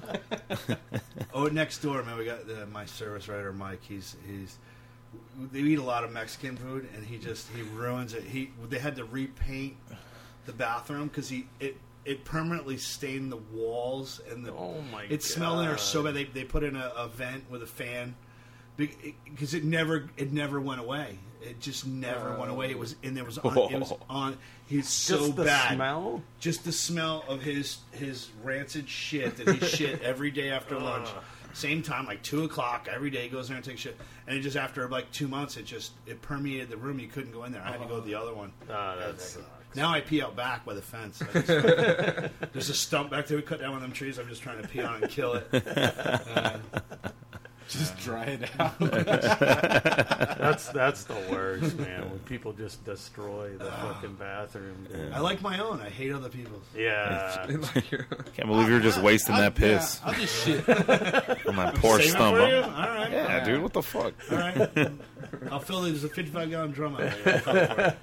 Oh, next door, man, we got uh, my service writer, Mike. He's, he's, they eat a lot of Mexican food, and he just, he ruins it. He, they had to repaint the bathroom, because he, it, it permanently stained the walls, and the, oh my God. It smelled in there so bad. They, they put in a, a vent with a fan. Because it never, it never went away. It just never uh, went away. It was, and there was, on, it was on. He's so just the bad. Smell? Just the smell of his his rancid shit that he shit every day after uh. lunch. Same time, like two o'clock every day, he goes there and takes shit. And it just after like two months, it just it permeated the room. You couldn't go in there. I had to go to the other one. Uh, that's, that's now I pee out back by the fence. Just, there's a stump back there. We cut down one of them trees. I'm just trying to pee on it and kill it. Uh, Just yeah. dry it out. that's that's the worst, man. When people just destroy the uh, fucking bathroom. Dude. I like my own. I hate other people's. Yeah. I can't believe you're just wasting I, I, that piss. Yeah, I'll just shit. On my poor stump. All right. Yeah, yeah, dude. What the fuck? All right. I'll fill it. There's a fifty-five gallon drum out there.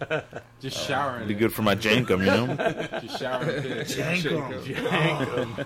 Just showering. Uh, be good for my jankum, you know? Just showering. Jankum. Jankum.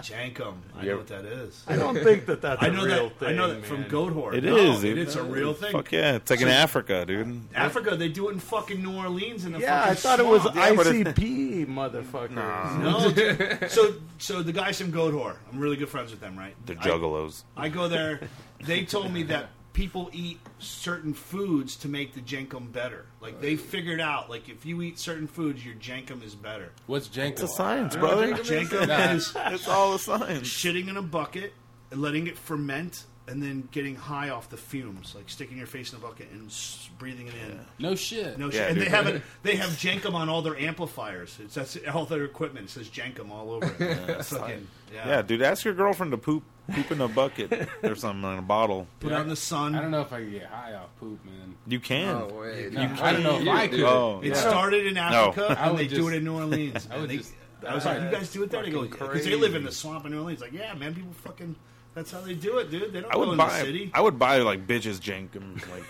Jankum. I know what that is. I don't think that that's I know a real that, thing. I know that man. From Goat Whore. It no, is. It, it's a real thing. Fuck yeah. It's like so, in Africa, dude. Africa, they do it in fucking New Orleans. In the yeah, fucking I thought swamp. It was I C P, motherfuckers. Nah. No. Dude. So so the guys from Goat Whore, I'm really good friends with them, right? They're juggalos. I, I go there. They told me that people eat certain foods to make the jankum better. Like, they figured out, like, if you eat certain foods, your jankum is better. What's jankum? It's a science, brother. Jankum is... It's all a science. Shitting in a bucket, and letting it ferment, and then getting high off the fumes. Like, sticking your face in the bucket and breathing it in. Yeah. No shit. No shit. Yeah, and dude. they have it, they have jankum on all their amplifiers. It's that's all their equipment. It says jankum all over it. Yeah, fucking, yeah. yeah, dude, ask your girlfriend to poop. Poop in a bucket or something in a bottle. Put yeah. out in the sun. I don't know if I can get high off poop, man. You can. No way. You can. I don't know if I could. Oh, it yeah. started in Africa, no. and they just, do it in New Orleans. I, they, just, I was like, you guys do it there? They go, because they live in the swamp in New Orleans. Like, yeah, man, people fucking, that's how they do it, dude. They don't I would go in buy, the city. I would buy, like, bitches jankum, like,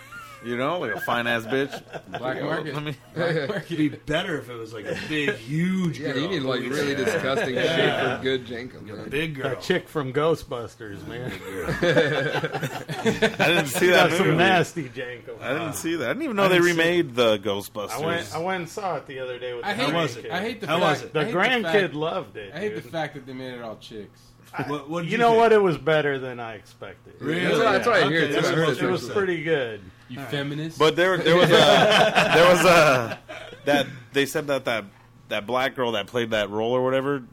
you know, like a fine-ass bitch. Black market. Let me, black market. It'd be better if it was like a big, huge girl. Yeah, you need like really yeah. disgusting yeah. shit for good jankum. Big girl. That chick from Ghostbusters, man. I didn't see that movie. Some nasty jankum. I didn't see that. I didn't even know they remade the Ghostbusters. I went, I went and saw it the other day with the grandkid. I hate the fact. The grandkid loved it. I hate the fact that they made it all chicks. I, what, what you know think? What? It was better than I expected. Really? That's, yeah. that's what I hear. Okay, it was, it was pretty good. You right. feminist? But there, there was a, there was a that they said that, that that black girl that played that role or whatever,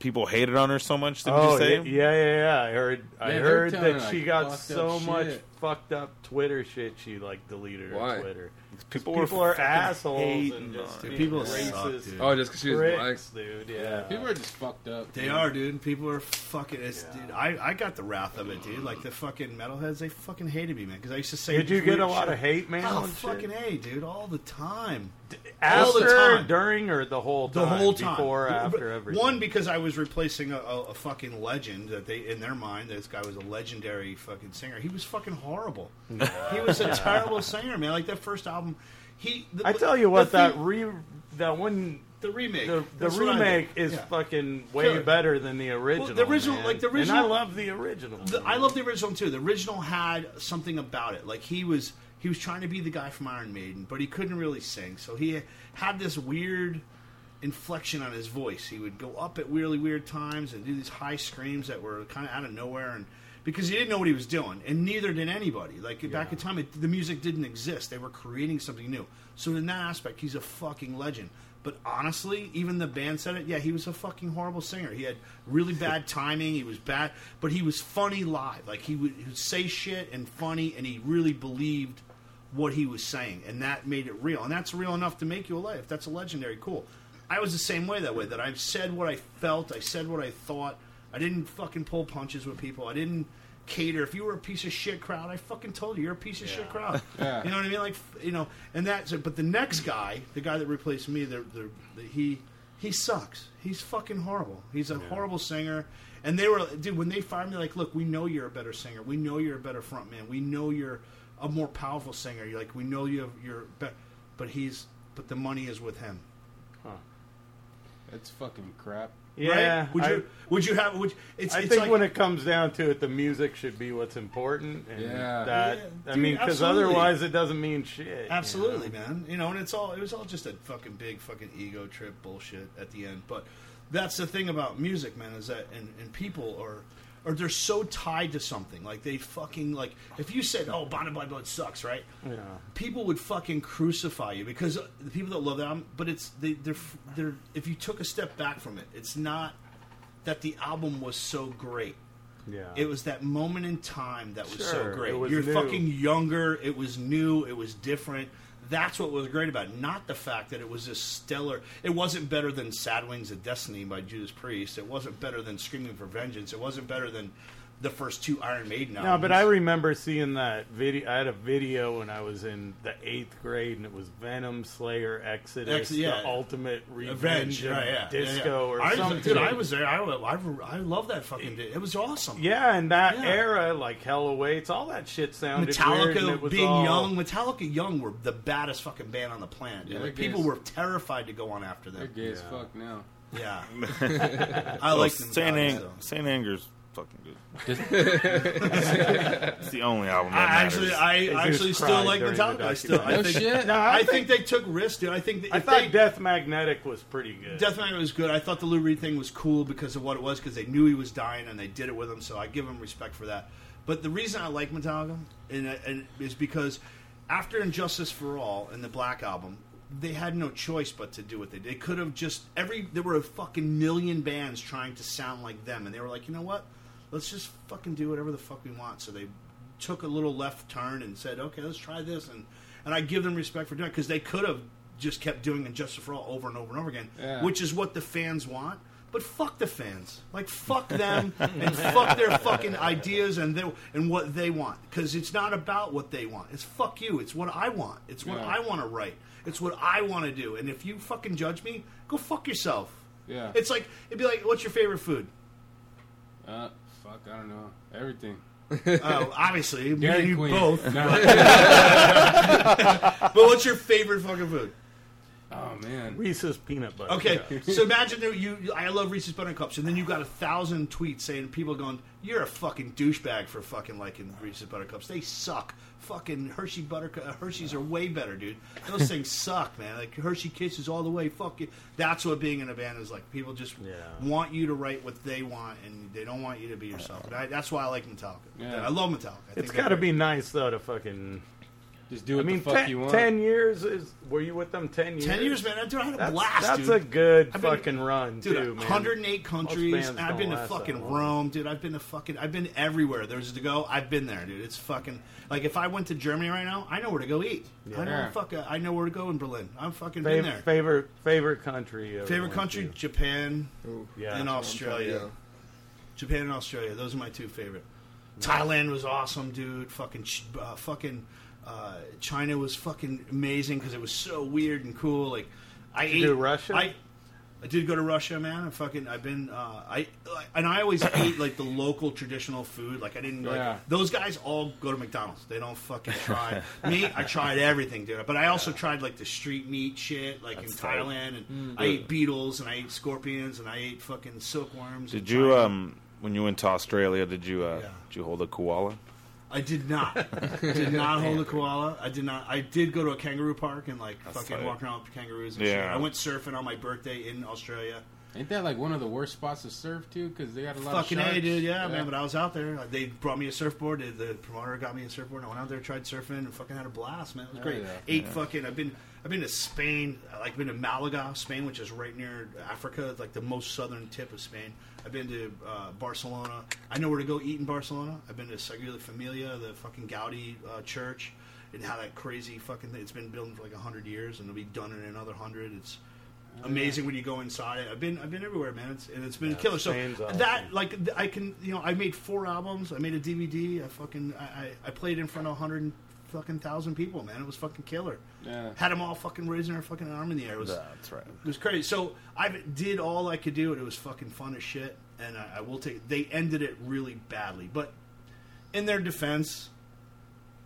people hated on her so much. Did oh, you say? Yeah, yeah, yeah. I heard, yeah, I heard that like she got so much shit. fucked up Twitter shit. She like deleted her Why? Twitter. People, people are assholes and just dude, people are racist. Suck, oh, just because she was black, dude. Yeah, people are just fucked up. Dude. They are, dude. People are fucking. It's, yeah. Dude, I, I got the wrath of it, dude. Like the fucking metalheads, they fucking hated me, man. Because I used to say, did you get a lot shit. of hate, man? Oh, fucking a, dude, all the time. D- after, all the time. during, or the whole time, the whole time, before, but, after, everything. One because I was replacing a, a, a fucking legend that they, in their mind, this guy was a legendary fucking singer. He was fucking horrible. He was a terrible singer, man. Like that first album. He, the, I tell you what, that re, that one, the remake, the, the remake is yeah. fucking way Killer. better than the original. Well, the original, man. like the original, and I love the original. The, I love the original too. The original had something about it. Like he was, he was trying to be the guy from Iron Maiden, but he couldn't really sing. So he had this weird inflection on his voice. He would go up at really weird times and do these high screams that were kind of out of nowhere, and because he didn't know what he was doing, and neither did anybody. Like, yeah. back in time, it, the music didn't exist. They were creating something new. So in that aspect, he's a fucking legend. But honestly, even the band said it, yeah, he was a fucking horrible singer. He had really bad timing. He was bad. But he was funny live. Like, he would, he would say shit and funny, and he really believed what he was saying. And that made it real. And that's real enough to make you a legend. If that's a legendary, cool. I was the same way that way, that I said what I felt. I said what I thought. I didn't fucking pull punches with people. I didn't cater. If you were a piece of shit crowd, I fucking told you, you're a piece of yeah. shit crowd. Yeah. You know what I mean? Like, you know, and that's it. But the next guy, the guy that replaced me, they're, they're, they, he he sucks. He's fucking horrible. He's a yeah. horrible singer. And they were, dude, when they fired me, like, look, we know you're a better singer. We know you're a better front man. We know you're a more powerful singer. You're like, we know you have, you're better. But he's, but the money is with him. Huh. That's fucking crap. Yeah, right? would, you, I, would you have? Would you, it's, I it's think like, when it comes down to it, the music should be what's important, and yeah. that yeah, dude, I mean, because otherwise it doesn't mean shit. Absolutely, you know? man. You know, and it's all it was all just a fucking big fucking ego trip bullshit at the end. But that's the thing about music, man, is that and, and people are or they're so tied to something. Like they fucking like if you said, "Oh, Bonded by Blood sucks," right? Yeah, people would fucking crucify you because the people that love that album. But it's they, they're they're if you took a step back from it, it's not that the album was so great. Yeah, it was that moment in time that was sure, so great. It was You're new. fucking younger. It was new. It was different. That's what was great about it. Not the fact that it was this stellar... It wasn't better than Sad Wings of Destiny by Judas Priest. It wasn't better than Screaming for Vengeance. It wasn't better than the first two Iron Maiden albums. No, but I remember seeing that video. I had a video when I was in the eighth grade, and it was Venom, Slayer, Exodus, Ex- yeah. the ultimate revenge, revenge right, yeah, disco yeah, yeah. or I, something. Dude, I was there. I, I, I love that fucking... It, it was awesome. Yeah, and that yeah. era, like Hell Awaits, all that shit sounded Metallica, weird. Metallica, being all... young. Metallica Young were the baddest fucking band on the planet. Yeah, like, people were terrified to go on after them. They're gay yeah. as fuck now. Yeah. I well, like them. Saint, Ang- so. Saint Anger's fucking good. It's the only album that I actually I, I actually still like Metallica. I still I think, no shit. No, I, I think, think they took risks, dude. I think that I thought they, Death Magnetic was pretty good. Death Magnetic was good. I thought the Lou Reed thing was cool because of what it was, because they knew he was dying and they did it with him. So I give him respect for that. But the reason I like Metallica and, and is because after Injustice For All and the Black Album, they had no choice but to do what they did. They could have just every there were a fucking million bands trying to sound like them, and they were like, you know what? Let's just fucking do whatever the fuck we want. So they took a little left turn and said, okay, let's try this. And, and I give them respect for doing it because they could have just kept doing Injustice For All over and over and over again, yeah. which is what the fans want. But fuck the fans. Like, fuck them and fuck their fucking ideas and their, and what they want. Because it's not about what they want. It's fuck you. It's what I want. It's what yeah. I want to write. It's what I want to do. And if you fucking judge me, go fuck yourself. Yeah. It's like, it'd be like, what's your favorite food? Uh... Fuck, I don't know. Everything. Oh, obviously. Me and you both. No. But what's your favorite fucking food? Oh, man. Reese's Peanut Butter. Okay, yeah. So imagine that you, I love Reese's Peanut Cups, and then you got a thousand tweets saying, people going, you're a fucking douchebag for fucking liking Reese's Peanut Cups. They suck. Fucking Hershey butter, Hershey's yeah. are way better, dude. Those things suck, man. Like, Hershey Kisses all the way. Fuck you. That's what being in a band is like. People just yeah. want you to write what they want, and they don't want you to be yourself. I, that's why I like Metallica. Yeah. I love Metallica. I it's got to be nice, though, to fucking... Just do what I mean, the fuck ten, you want. Ten years is. Were you with them ten years? Ten years, man. Dude, I had a that's, blast. That's dude. a good been, fucking run, dude, too, man. one hundred eight countries. I've been to fucking Rome, dude. I've been to fucking. I've been everywhere. There's to go. I've been there, dude. It's fucking. Like if I went to Germany right now, I know where to go eat. Yeah. I know fuck. I know where to go in Berlin. I'm fucking Fav- been there. Favorite favorite country. Favorite country, Japan, Ooh, yeah, and Australia. Australia. Japan and Australia. Those are my two favorite. Yeah. Thailand was awesome, dude. Fucking uh, fucking. Uh, China was fucking amazing because it was so weird and cool. Like, I did ate, you do Russia. I, I did go to Russia, man. I fucking I've been uh, I, I and I always ate like the local traditional food. Like I didn't yeah. like those guys all go to McDonald's. They don't fucking try me. I tried everything, dude. But I also yeah. tried like the street meat shit, like That's in Thailand. Tight. And mm-hmm. I ate beetles and I ate scorpions and I ate fucking silkworms. Did you China. um when you went to Australia? Did you uh, yeah. did you hold a koala? I did not. did not hold a koala. I did not. I did go to a kangaroo park and like That's fucking tight. walk around with kangaroos and yeah. shit. I went surfing on my birthday in Australia. Ain't that like one of the worst spots to surf too? Because they got a lot fucking of sharks. Fucking A, dude. Yeah, yeah, man. But I was out there. They brought me a surfboard. The promoter got me a surfboard. I went out there, tried surfing, and fucking had a blast, man. It was great. Yeah, Ate yeah. fucking. I've been. I've been to Spain. Like been to Malaga, Spain, which is right near Africa. It's like the most southern tip of Spain. I've been to uh, Barcelona. I know where to go eat in Barcelona. I've been to Sagrada Familia, the fucking Gaudi uh, church, and how that crazy fucking thing. It's been building for like a hundred years, and it'll be done in another hundred. It's amazing when you go inside it. I've been I've been everywhere, man. It's, and it's been yeah, killer. So awesome. that like I can you know I made four albums. I made a D V D. I fucking I, I played in front of a hundred fucking thousand people, man. It was fucking killer. Yeah. Had them all fucking raising their fucking arm in the air. It was, That's right. It was crazy. So I did all I could do, and it was fucking fun as shit. And I, I will take. They ended it really badly, but in their defense,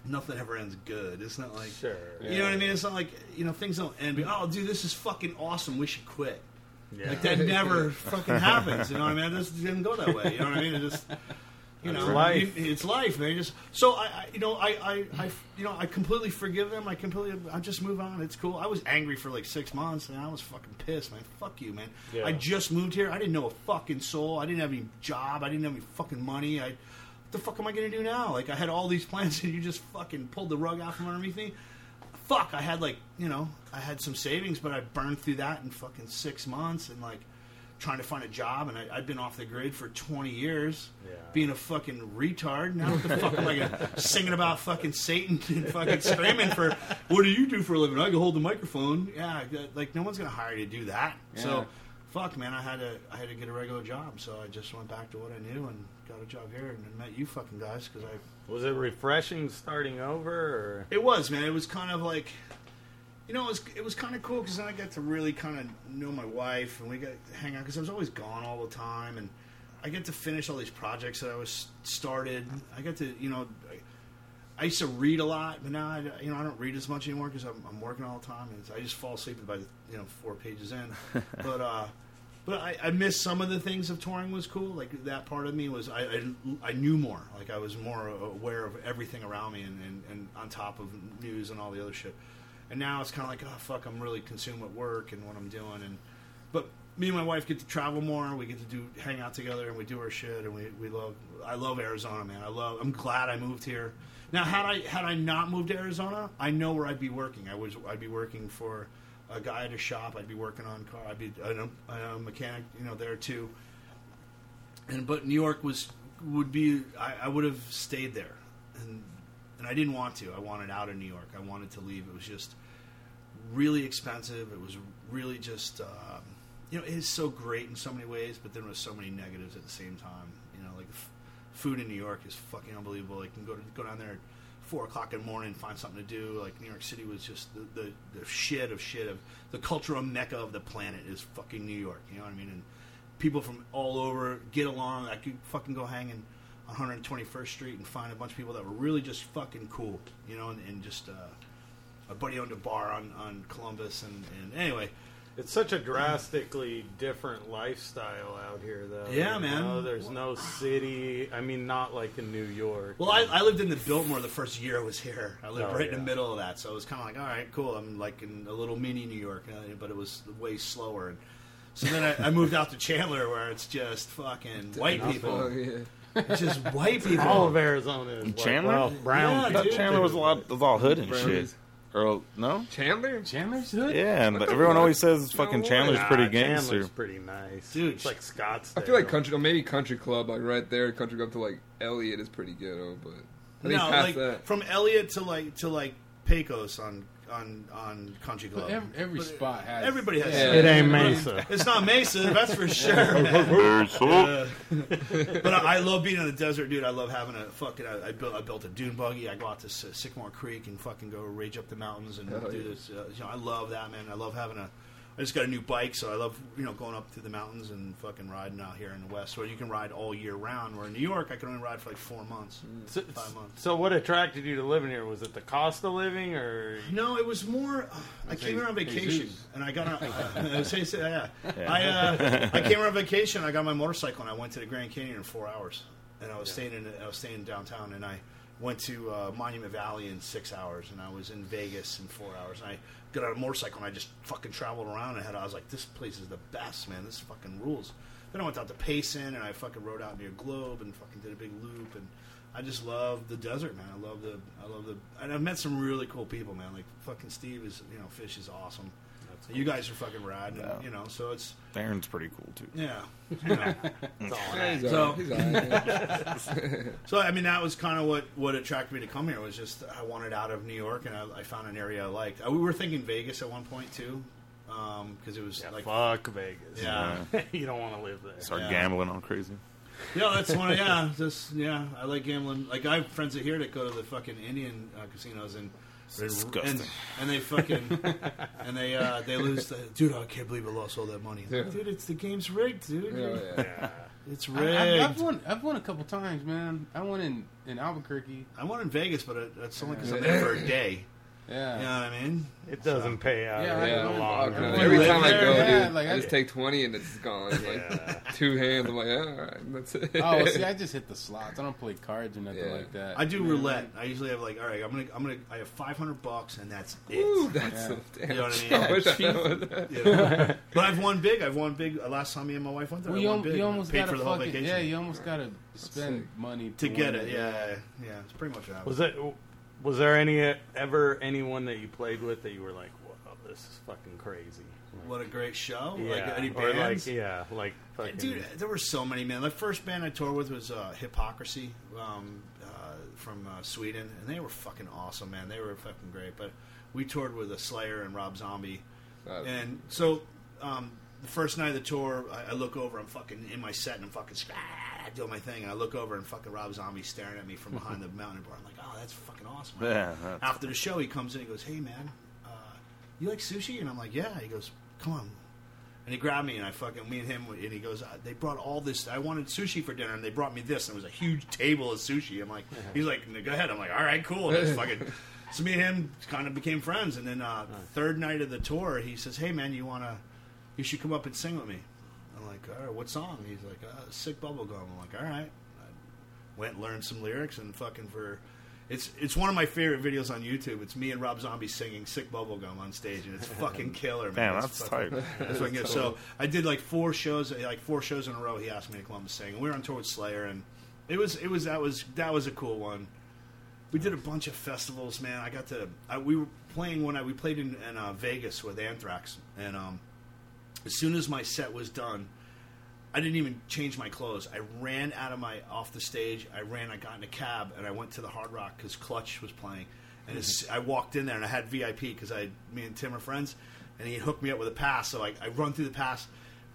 nothing ever ends good. It's not like sure. yeah. you know what I mean. It's not like you know things don't end. But, oh, dude, this is fucking awesome. We should quit. Yeah. Like that never fucking happens. You know what I mean? It just didn't go that way. You know what I mean? It just you know it's life. You, it's life, man. Just so I, I you know I, I I you know I completely forgive them. I completely I just move on. It's cool. I was angry for like six months and I was fucking pissed, man. Fuck you, man. Yeah. I just moved here. I didn't know a fucking soul. I didn't have any job. I didn't have any fucking money. I. What the fuck am I going to do now? Like, I had all these plans, and you just fucking pulled the rug out from underneath me. Fuck, I had, like, you know, I had some savings, but I burned through that in fucking six months and, like, trying to find a job, and I, I'd been off the grid for twenty years yeah. being a fucking retard. Now what the fuck am I going to... Singing about fucking Satan and fucking screaming for, what do you do for a living? I can hold the microphone. Yeah, like, no one's going to hire you to do that. Yeah. So... Fuck, man, I had to I had to get a regular job, so I just went back to what I knew and got a job here and, and met you fucking guys because I... Was it refreshing starting over? Or? It was, man. It was kind of like... You know, it was, it was kind of cool because then I got to really kind of know my wife and we got to hang out because I was always gone all the time and I got to finish all these projects that I was started. I got to, you know... I, I used to read a lot, but now I, you know, I don't read as much anymore because I'm, I'm working all the time. And I just fall asleep by you know four pages in. But uh, but I, I miss some of the things of touring was cool. Like that part of me was I I, I knew more. Like I was more aware of everything around me and, and, and on top of news and all the other shit. And now it's kind of like oh fuck, I'm really consumed with work and what I'm doing. And but me and my wife get to travel more. We get to do hang out together and we do our shit. And we, we love I love Arizona, man. I love I'm glad I moved here. Now, had I had I not moved to Arizona, I know where I'd be working. I was I'd be working for a guy at a shop. I'd be working on car. I'd be a, a mechanic, you know, there too. And but New York was would be I, I would have stayed there, and and I didn't want to. I wanted out of New York. I wanted to leave. It was just really expensive. It was really just um, you know it is so great in so many ways, but then there was so many negatives at the same time. You know, like. Food in New York is fucking unbelievable. Like, you can go to, go down there at four o'clock in the morning and find something to do. Like, New York City was just the, the, the shit of shit. of The cultural mecca of the planet is fucking New York. You know what I mean? And people from all over get along. I could fucking go hang in one hundred twenty-first street and find a bunch of people that were really just fucking cool. You know, and, and just... Uh, my buddy owned a bar on, on Columbus. And, and anyway... It's such a drastically different lifestyle out here, though. Yeah, you man. Know, there's no city. I mean, not like in New York. Well, I, I lived in the Biltmore the first year I was here. I lived oh, right yeah. in the middle of that. So it was kind of like, all right, cool. I'm like in a little mini New York, but it was way slower. And so then I, I moved out to Chandler where it's just fucking white people. Oh, yeah. It's just white people. All of Arizona is white. Chandler? Well, brown. Yeah, I thought dude, Chandler was a lot of all hood and brownies. Shit. Or, no? Chandler? Chandler's hood? Yeah, what but everyone fuck? always says fucking no Chandler's nah, pretty gangster. Chandler's pretty nice. Dude, it's like Scottsdale. I feel like country, maybe country club, like right there, country club to like Elliott is pretty ghetto, but I think no, past like, that. From Elliott to like to like Pecos on on on country club. But every every but spot has everybody has. Yeah. It ain't Mesa. It's not Mesa, that's for sure. uh, but I, I love being in the desert, dude. I love having a fucking. I, I built I built a dune buggy. I go out to S- Sycamore Creek and fucking go rage up the mountains and Hell do yeah. this. Uh, you know, I love that, man. I love having a. I just got a new bike, so I love you know going up through the mountains and fucking riding out here in the West, where you can ride all year round. Where in New York, I can only ride for like four months, so, five months. So, what attracted you to living here? Was it the cost of living, or no? It was more. I came here on vacation, and I got. On, uh, yeah. Yeah. I uh, I came here on vacation. I got my motorcycle, and I went to the Grand Canyon in four hours, and I was yeah. staying in I was staying downtown, and I went to uh, Monument Valley in six hours, and I was in Vegas in four hours. And I got on a motorcycle, and I just fucking traveled around. And I, had, I was like, this place is the best, man. This fucking rules. Then I went out to Payson, and I fucking rode out near Globe, and fucking did a big loop. And I just love the desert, man. I love the, I love the, and I've met some really cool people, man. Like fucking Steve is, you know, Fish is awesome. Cool. You guys are fucking rad, yeah. and, you know. So it's Aaron's pretty cool too. Yeah, you know. It's all right. So, right. So I mean, that was kind of what, what attracted me to come here. Was just I wanted out of New York, and I, I found an area I liked. I, we were thinking Vegas at one point too, because um, it was yeah, like fuck Vegas. Yeah, yeah. You don't want to live there. Start yeah. gambling all crazy. Yeah, that's one. Of, yeah, just yeah. I like gambling. Like I have friends that here that go to the fucking Indian uh, casinos and. And, and they fucking and they uh, they lose the dude. I can't believe I lost all that money. Yeah. Dude, it's the game's rigged, dude. Yeah, yeah. It's rigged. I, I've won. I've won a couple times, man. I won in, in Albuquerque. I won in Vegas, but it, that's only because yeah. I'm there for a day. Yeah, you know what I mean. It doesn't so, pay out. Yeah, right. yeah. Long run. Every time I go, yeah, dude, like I, I just take twenty and it's gone. It's like yeah. two hands. I'm like, yeah, all right, that's it. Oh, see, I just hit the slots. I don't play cards or nothing yeah. like that. I do yeah. roulette. I usually have like, all right, I'm gonna, I'm gonna, I have five hundred bucks and that's it. Ooh, that's yeah. a, you know what I mean. I that. You know? But I've won big. I've won big. Last time me and my wife went there, well, I won you big. You almost got to fucking vacation. Yeah, you almost got to spend money to get it. Yeah, yeah, it's pretty much what happened. Was that? Was there any ever anyone that you played with that you were like, "Wow, this is fucking crazy! What a great show!" Yeah. Like any bands? Like, yeah, like fucking... dude, there were so many, man. The first band I toured with was uh, Hypocrisy um, uh, from uh, Sweden, and they were fucking awesome, man. They were fucking great. But we toured with a Slayer and Rob Zombie, uh, and so um, the first night of the tour, I, I look over, I'm fucking in my set, and I'm fucking. I do my thing, and I look over, and fucking Rob Zombie staring at me from behind the mountain bar. I'm like, oh, that's fucking awesome. Yeah, that's after the show, he comes in and goes, hey, man, uh, you like sushi? And I'm like, yeah. He goes, come on. And he grabbed me, and I fucking, me and him, and he goes, they brought all this. I wanted sushi for dinner, and they brought me this. And it was a huge table of sushi. I'm like, he's like, go ahead. I'm like, all right, cool. And fucking, so me and him kind of became friends. And then uh, the third night of the tour, he says, hey, man, you want to, you should come up and sing with me. I'm like, all right, what song? He's like, uh, Sick Bubblegum. I'm like, all right. I went and learned some lyrics and fucking for... It's it's one of my favorite videos on YouTube. It's me and Rob Zombie singing Sick Bubblegum on stage, and it's fucking killer, man. Damn, that's fucking, tight. That's fucking good. So I did like four shows like four shows in a row. He asked me to come up and sing. And we were on tour with Slayer, and it was it was that was that was a cool one. We did a bunch of festivals, man. I got to... I, we were playing one night. We played in, in uh, Vegas with Anthrax, and... um as soon as my set was done, I didn't even change my clothes. I ran out of my off the stage. I ran. I got in a cab and I went to the Hard Rock because Clutch was playing. And mm-hmm. I walked in there and I had V I P because I, me and Tim are friends, and he hooked me up with a pass. So I, I run through the pass,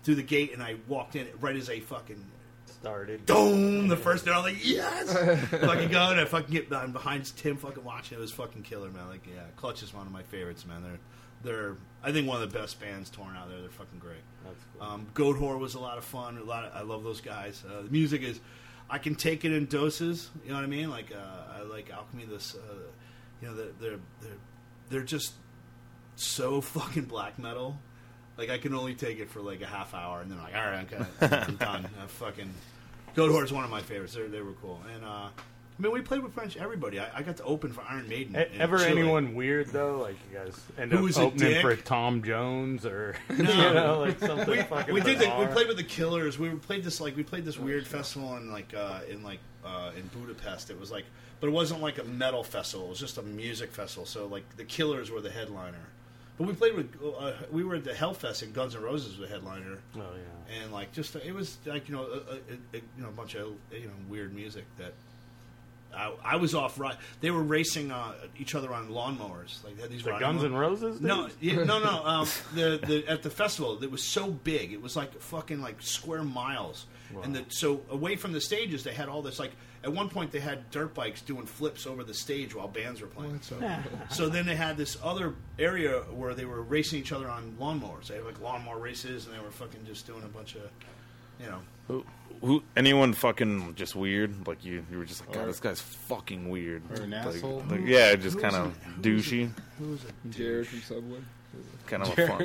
through the gate, and I walked in right as I fucking started. Doom! The first day I was like, yes, fucking go, and I fucking get I'm behind Tim fucking watching. It was fucking killer, man. Like yeah, Clutch is one of my favorites, man. They're They're, I think, one of the best bands torn out there. They're fucking great. That's cool. Um, Goat Whore was a lot of fun. A lot of, I love those guys. Uh, the music is, I can take it in doses. You know what I mean? Like, uh, I like Alchemy. This, uh, you know, they're, they're they're they're just so fucking black metal. Like, I can only take it for like a half hour, and then I'm like, all right, okay, I'm done. I fucking Goat Whore is one of my favorites. They they were cool, and. uh I mean, we played with French everybody. I, I got to open for Iron Maiden. A- ever Chile. Anyone weird, though? Like, you guys end up opening for Tom Jones or, no. you know, like something we, fucking we did. The, we played with the Killers. We played this, like, we played this oh, weird sure. festival in, like, uh, in, like, uh, in Budapest. It was, like, but it wasn't, like, a metal festival. It was just a music festival. So, like, the Killers were the headliner. But we played with, uh, we were at the Hellfest and Guns N' Roses was the headliner. Oh, yeah. And, like, just, it was, like, you know, a, a, a, you know, a bunch of, you know, weird music that... I, I was off. Right, they were racing uh, each other on lawnmowers. Like they had these the Guns N' Roses. Dude? No, yeah, no, no. Um, the, the at the festival, it was so big. It was like fucking like square miles. Wow. And the, so away from the stages, they had all this. Like at one point, they had dirt bikes doing flips over the stage while bands were playing. So, so then they had this other area where they were racing each other on lawnmowers. They had like lawnmower races, and they were fucking just doing a bunch of, you know. Who, who, anyone fucking just weird? Like you, you were just like, God, or, this guy's fucking weird. Or an like, asshole? Like, yeah, just kind of douchey. Who was it? Jared from Subway. Kind of a fun.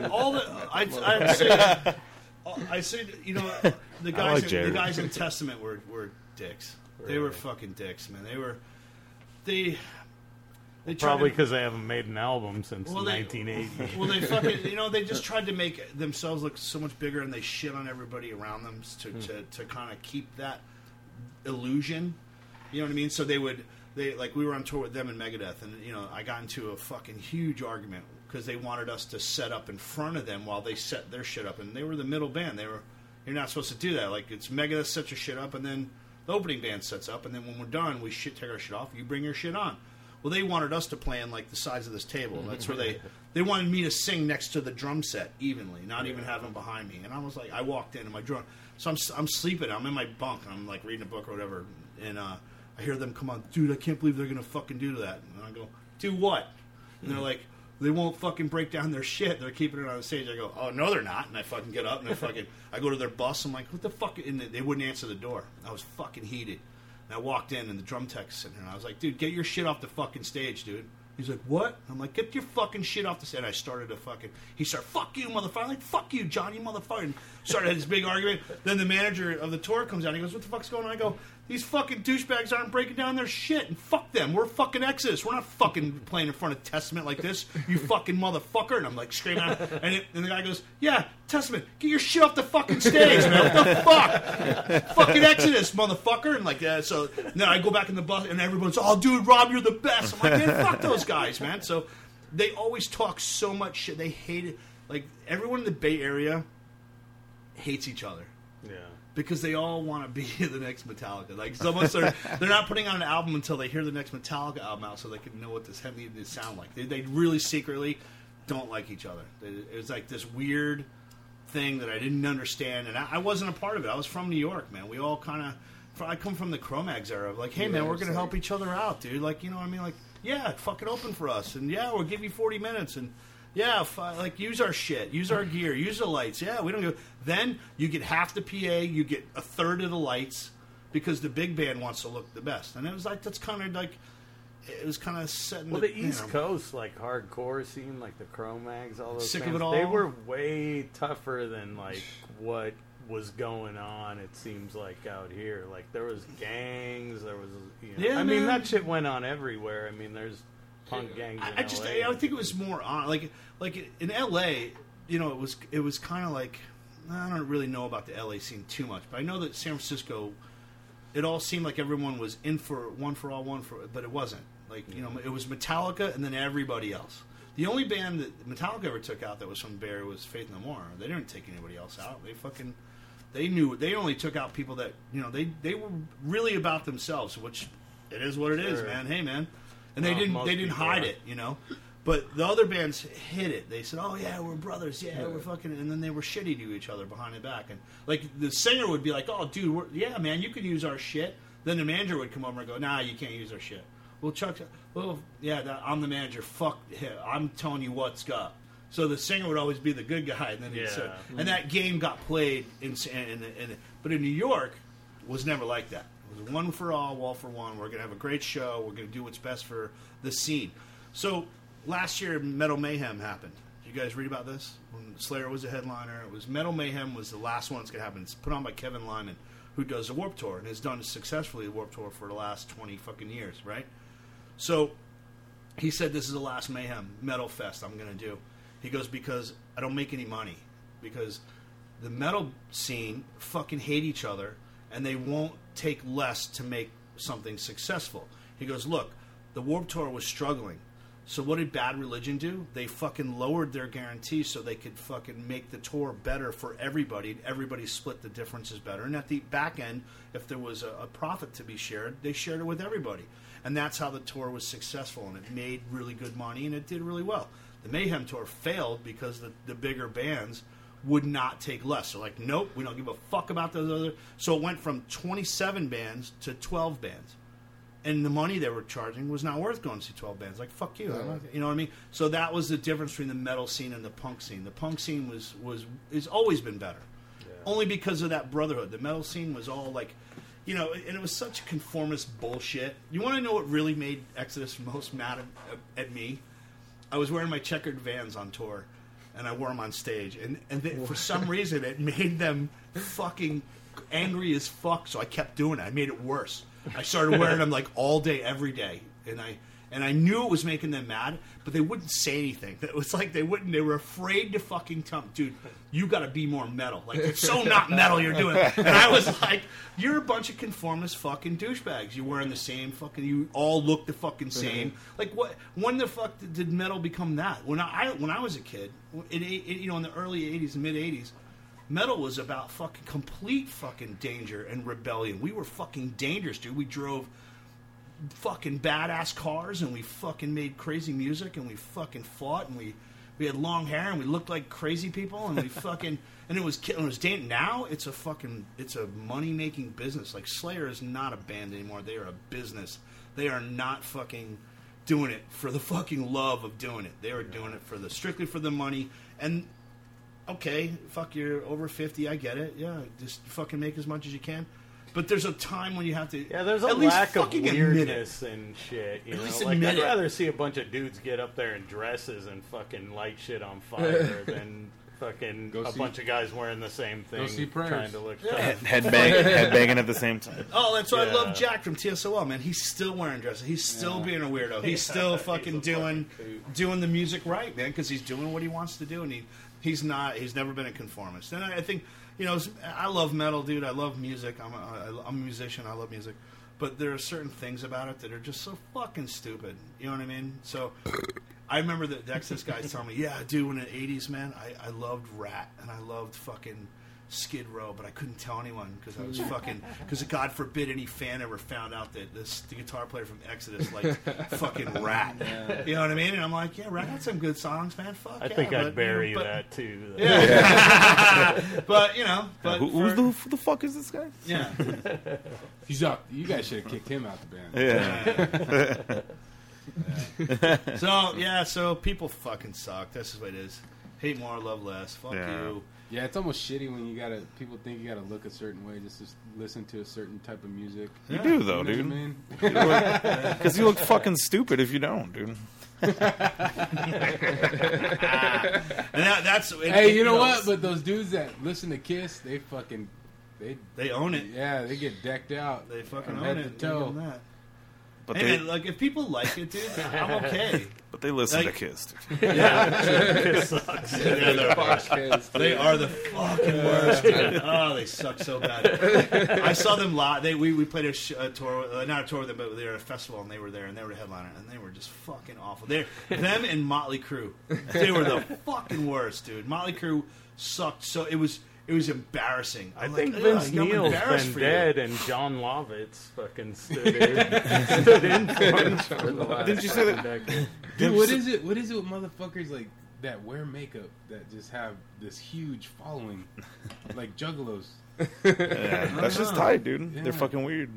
uh, all the uh, I, I say, I say, you know, the guys, like in, the guys in Testament were were dicks. Really? They were fucking dicks, man. They were... They... They Probably because they haven't made an album since well, they, nineteen eighty. Well, they fucking, you know, they just tried to make themselves look so much bigger, and they shit on everybody around them to, mm. to, to kind of keep that illusion. You know what I mean? So they would, they like, we were on tour with them and Megadeth, and, you know, I got into a fucking huge argument because they wanted us to set up in front of them while they set their shit up, and they were the middle band. They were, you're not supposed to do that. Like, it's Megadeth sets your shit up, and then the opening band sets up, and then when we're done, we shit take our shit off, you bring your shit on. Well, they wanted us to play in, like, the size of this table. That's where they... They wanted me to sing next to the drum set evenly, not even have them behind me. And I was like... I walked in and my drum... So I'm I'm sleeping. I'm in my bunk. And I'm, like, reading a book or whatever. And uh, I hear them come on. Dude, I can't believe they're going to fucking do that. And I go, do what? And they're like, they won't fucking break down their shit. They're keeping it on the stage. I go, oh, no, they're not. And I fucking get up and I fucking... I go to their bus. I'm like, what the fuck? And they wouldn't answer the door. I was fucking heated. And I walked in, and the drum tech's sitting there, and I was like, dude, get your shit off the fucking stage, dude. He's like, what? And I'm like, get your fucking shit off the stage. And I started to fucking, he started, fuck you, motherfucker. I'm like, fuck you, Johnny, motherfucker. And started this big argument. Then the manager of the tour comes out, and he goes, what the fuck's going on? I go, these fucking douchebags aren't breaking down their shit, and fuck them. We're fucking Exodus. We're not fucking playing in front of Testament like this, you fucking motherfucker. And I'm like screaming out. And, it, and the guy goes, yeah, Testament, get your shit off the fucking stage, man. What the fuck? Fucking Exodus, motherfucker. And like, uh, so then I go back in the bus, and everyone's, oh, dude, Rob, you're the best. I'm like, man, fuck those guys, man. So they always talk so much shit. They hate it. Like, everyone in the Bay Area hates each other. Yeah. Because they all want to be the next Metallica. Like, so much they're, they're not putting out an album until they hear the next Metallica album out so they can know what this heavy they sound like. They, they really secretly don't like each other. It was like this weird thing that I didn't understand, and I, I wasn't a part of it. I was from New York, man. We all kind of... I come from the Cro-Mags era. Like, hey, yeah, man, we're going to help each other out, dude. Like, you know what I mean? Like, yeah, fucking open for us. And, yeah, we'll give you forty minutes, and... Yeah, like, use our shit. Use our gear. Use the lights. Yeah, we don't go. Then you get half the P A. You get a third of the lights because the big band wants to look the best. And it was like, that's kind of like, it was kind of setting well, the, the East you know, Coast, like, hardcore scene, like the Cro-Mags, all those Sick bands, of it all. They were way tougher than, like, what was going on, it seems like, out here. Like, there was gangs. There was, you know. Yeah, I mean, man. That shit went on everywhere. I mean, there's. Punk gangs I, I just I, I think it was more on like like in L A, you know, it was it was kind of like I don't really know about the L A scene too much, but I know that San Francisco, it all seemed like everyone was in for one for all one for, but it wasn't like you know it was Metallica and then everybody else. The only band that Metallica ever took out that was from Bay Area was Faith No More. They didn't take anybody else out. They fucking they knew they only took out people that you know they they were really about themselves, which it is what it sure. is, man. Hey, man. And they well, didn't they didn't hide are. it, you know. But the other bands hid it. They said, oh, yeah, we're brothers. Yeah, yeah, we're fucking... And then they were shitty to each other behind the back. And, like, the singer would be like, oh, dude, we're, yeah, man, you could use our shit. Then the manager would come over and go, nah, you can't use our shit. Well, Chuck, well, yeah, that, I'm the manager. Fuck him. I'm telling you what's up. So the singer would always be the good guy. And then yeah. so, and that game got played. In, in, in, in, but in New York, it was never like that. It was one for all, all for one. We're going to have a great show. We're going to do what's best for the scene. So last year, Metal Mayhem happened. Did you guys read about this? When Slayer was a headliner, it was Metal Mayhem was the last one that's going to happen. It's put on by Kevin Lyman, who does the Warped Tour and has done successfully the Warped Tour for the last twenty fucking years, right? So he said, this is the last Mayhem Metal Fest I'm going to do. He goes, because I don't make any money. Because the metal scene fucking hate each other, and they won't take less to make something successful. He goes, look, the Warped Tour was struggling. So what did Bad Religion do? They fucking lowered their guarantee so they could fucking make the tour better for everybody. And everybody split the differences better. And at the back end, if there was a, a profit to be shared, they shared it with everybody. And that's how the tour was successful. And it made really good money, and it did really well. The Mayhem Tour failed because the, the bigger bands would not take less. They're like, nope, we don't give a fuck about those other. So it went from twenty-seven bands to twelve bands. And the money they were charging was not worth going to see twelve bands. Like, fuck you. Yeah. You know what I mean? So that was the difference between the metal scene and the punk scene. The punk scene was, was has always been better. Yeah. Only because of that brotherhood. The metal scene was all like, you know, and it was such conformist bullshit. You want to know what really made Exodus most mad at, at me? I was wearing my checkered Vans on tour. And I wore them on stage. And, and they, for some reason, it made them fucking angry as fuck, so I kept doing it. I made it worse. I started wearing them like all day, every day, and I and I knew it was making them mad, but they wouldn't say anything. It was like they wouldn't. They were afraid to fucking tell me, dude, you got to be more metal. Like, it's so not metal you're doing. And I was like, you're a bunch of conformist fucking douchebags. You're wearing the same fucking. You all look the fucking same. Like, what? When the fuck did metal become that? When I, I when I was a kid, in, in, you know, in the early eighties and mid eighties. Metal was about fucking complete fucking danger and rebellion. We were fucking dangerous, dude. We drove fucking badass cars and we fucking made crazy music and we fucking fought and we, we had long hair and we looked like crazy people and we fucking and it was and it was dan- now it's a fucking it's a money making business. Like Slayer is not a band anymore. They are a business. They are not fucking doing it for the fucking love of doing it. They are doing it for the strictly for the money. And okay, fuck, you're over fifty, I get it. Yeah, just fucking make as much as you can. But there's a time when you have to... Yeah, there's a lack of weirdness and shit. You know? Like, I'd rather see a bunch of dudes get up there in dresses and fucking light shit on fire than... Fucking go a see, bunch of guys wearing the same thing, go see trying to look yeah. headbang, headbanging at the same time. Oh, that's why yeah. I love Jack from T S O L, man. He's still wearing dresses. He's still yeah. being a weirdo. He's still fucking he's doing fucking doing the music right, man, because he's doing what he wants to do, and he he's not he's never been a conformist. And I, I think you know I love metal, dude. I love music. I'm a, I'm a musician. I love music, but there are certain things about it that are just so fucking stupid. You know what I mean? So. I remember that the Exodus guys telling me, yeah, dude, in the eighties, man, I, I loved Rat, and I loved fucking Skid Row, but I couldn't tell anyone because I was fucking, because God forbid any fan ever found out that this the guitar player from Exodus liked fucking Rat. Yeah. You know what I mean? And I'm like, yeah, Rat had some good songs, man. Fuck I yeah, think but, I'd bury you know, but, that, too. Though. Yeah. But, you know. But who, who's for, the, who the fuck is this guy? Yeah. He's up. You guys should have kicked him out the band. Yeah. yeah. Yeah. so yeah, so people fucking suck. That's just what it is. Hate more, love less. Fuck yeah. you. Yeah, it's almost shitty when you gotta. People think you gotta look a certain way just to listen to a certain type of music. You yeah. do though, you know dude. What I mean? Because you look fucking stupid if you don't, dude. and that, that's. It, hey, you know what? But those dudes that listen to Kiss, they fucking they they own it. Yeah, they get decked out. They fucking own head it. To toe. That. But hey, they, man, like, if people like it, dude, I'm okay. But they listen like, to Kiss. Yeah. Kiss sucks. Yeah, they're the worst. Kids, they are the fucking worst, dude. Oh, they suck so bad. I saw them live. They, we, we played a, sh- a tour, uh, not a tour with them, but they were at a festival, and they were there, and they were a headliner, and they were just fucking awful. They're, them and Motley Crue, they were the fucking worst, dude. Motley Crue sucked so... It was... It was embarrassing. I'm I think like, Vince Neil's been dead, and John Lovitz fucking stood in. stood in for the last Did you say that? Decade. Dude, what is it? What is it with motherfuckers like that wear makeup that just have this huge following, like juggalos? Yeah, that's just tight, dude. Yeah. They're fucking weird.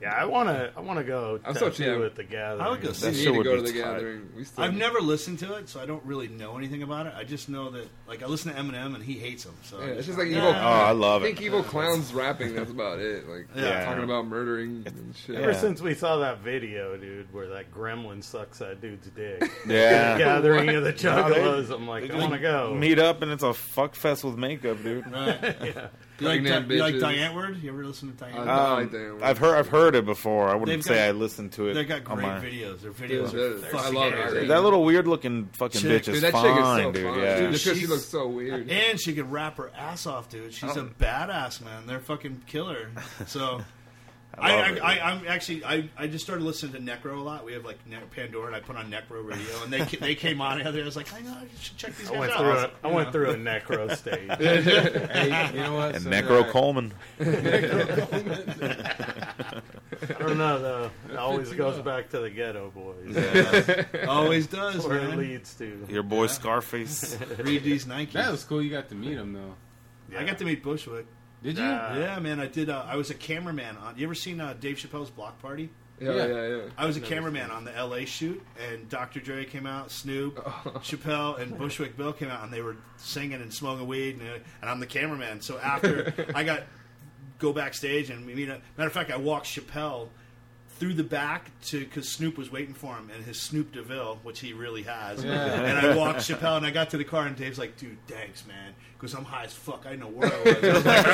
Yeah, I wanna, I wanna go I'm tattoo so at the gathering. I would go see you to go to the tight. Gathering. We still I've never listened to it, so I don't really know anything about it. I just know that, like, I listen to Eminem and he hates him. So yeah, it's just like evil. Yeah. Oh, I love I think it. Think evil clowns rapping. That's about it. Like yeah. talking about murdering and shit. Ever yeah. since we saw that video, dude, where that gremlin sucks that dude's dick. Yeah, the gathering of the juggalos. I'm like, I wanna go meet up, and it's a fuck fest with makeup, dude. Right. yeah. You like, Di- you like Diane Word? You ever listen to Diane Word? Um, like Diane Word. I've heard I've heard it before. I wouldn't got, say I listened to it. They've got great my... videos. Their videos dude, are I love it. That little weird looking fucking chick. Bitch is dude, that fine, chick is so dude. Fine. Yeah. Dude, because she looks so weird. And she could rap her ass off, dude. She's a badass, man. They're fucking killer. So I, I, I, I I'm actually I, I just started listening to Necro a lot. We have like ne- Pandora, and I put on Necro radio, and they they came on and I was like, I know I should check these guys I went out. Through a, I you went know. Through a Necro stage. Hey, you know what? And so Necro Coleman. Necro Coleman. I don't know though. It always goes back to the Ghetto Boys. Yeah. Always does. That's where man. It leads to your boy yeah. Scarface. Read these Nikes. That was cool. You got to meet him though. Yeah. I got to meet Bushwick. Did you? Uh, yeah, man, I did. Uh, I was a cameraman on. You ever seen uh, Dave Chappelle's Block Party? Yeah, yeah, yeah. yeah. I was a cameraman on the L A shoot, and Doctor Dre came out, Snoop, oh. Chappelle, and Bushwick Bill came out, and they were singing and smoking weed, and, and I'm the cameraman. So after I got go backstage, and we meet. Matter of fact, I walked Chappelle through the back to because Snoop was waiting for him and his Snoop DeVille, which he really has. Yeah. And I walked Chappelle and I got to the car and Dave's like, dude, thanks, man, because I'm high as fuck. I know where I was. I was like,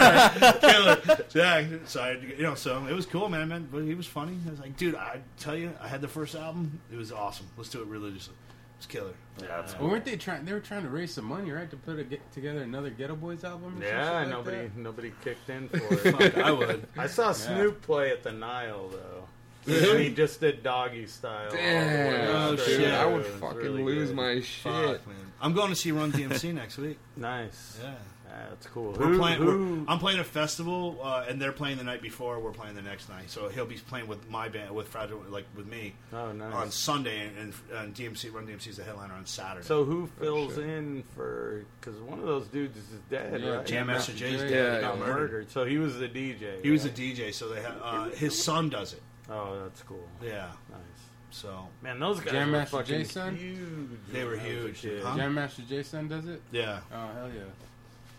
all right, killer. Yeah, so I, you know, so it was cool, man, man. But he was funny. I was like, dude, I tell you, I had the first album. It was awesome. Let's do it religiously. It's killer. Yeah, that's cool. Well, weren't they trying? They were trying to raise some money, right, to put a get together another Ghetto Boys album. Or yeah, like nobody, that? nobody kicked in for it. Fuck, I would. I saw Snoop yeah. play at the Nile though, and he just did Doggy Style. Damn, oh, shit! Dude, I would fucking really lose good. my shit. Fuck, man. I'm going to see Run D M C next week. Nice. Yeah. Yeah, that's cool. We're who, playing, who? We're, I'm playing a festival, uh, and they're playing the night before. We're playing the next night, so he'll be playing with my band, with Fragile, like with me, oh, nice. on Sunday, and, and, and D M C Run D M C is the headliner on Saturday. So who fills sure. in for? Because one of those dudes is dead, yeah, right? Jam Master Jay's dead. Yeah, he got yeah. murdered. So he was the D J. He right? was the D J. So they have uh, his son does it. Oh, that's cool. Yeah, nice. So man, those guys Jam were Master fucking Jason? huge. They were huge. Huh? Jam Master Jason does it. Yeah. Oh hell yeah.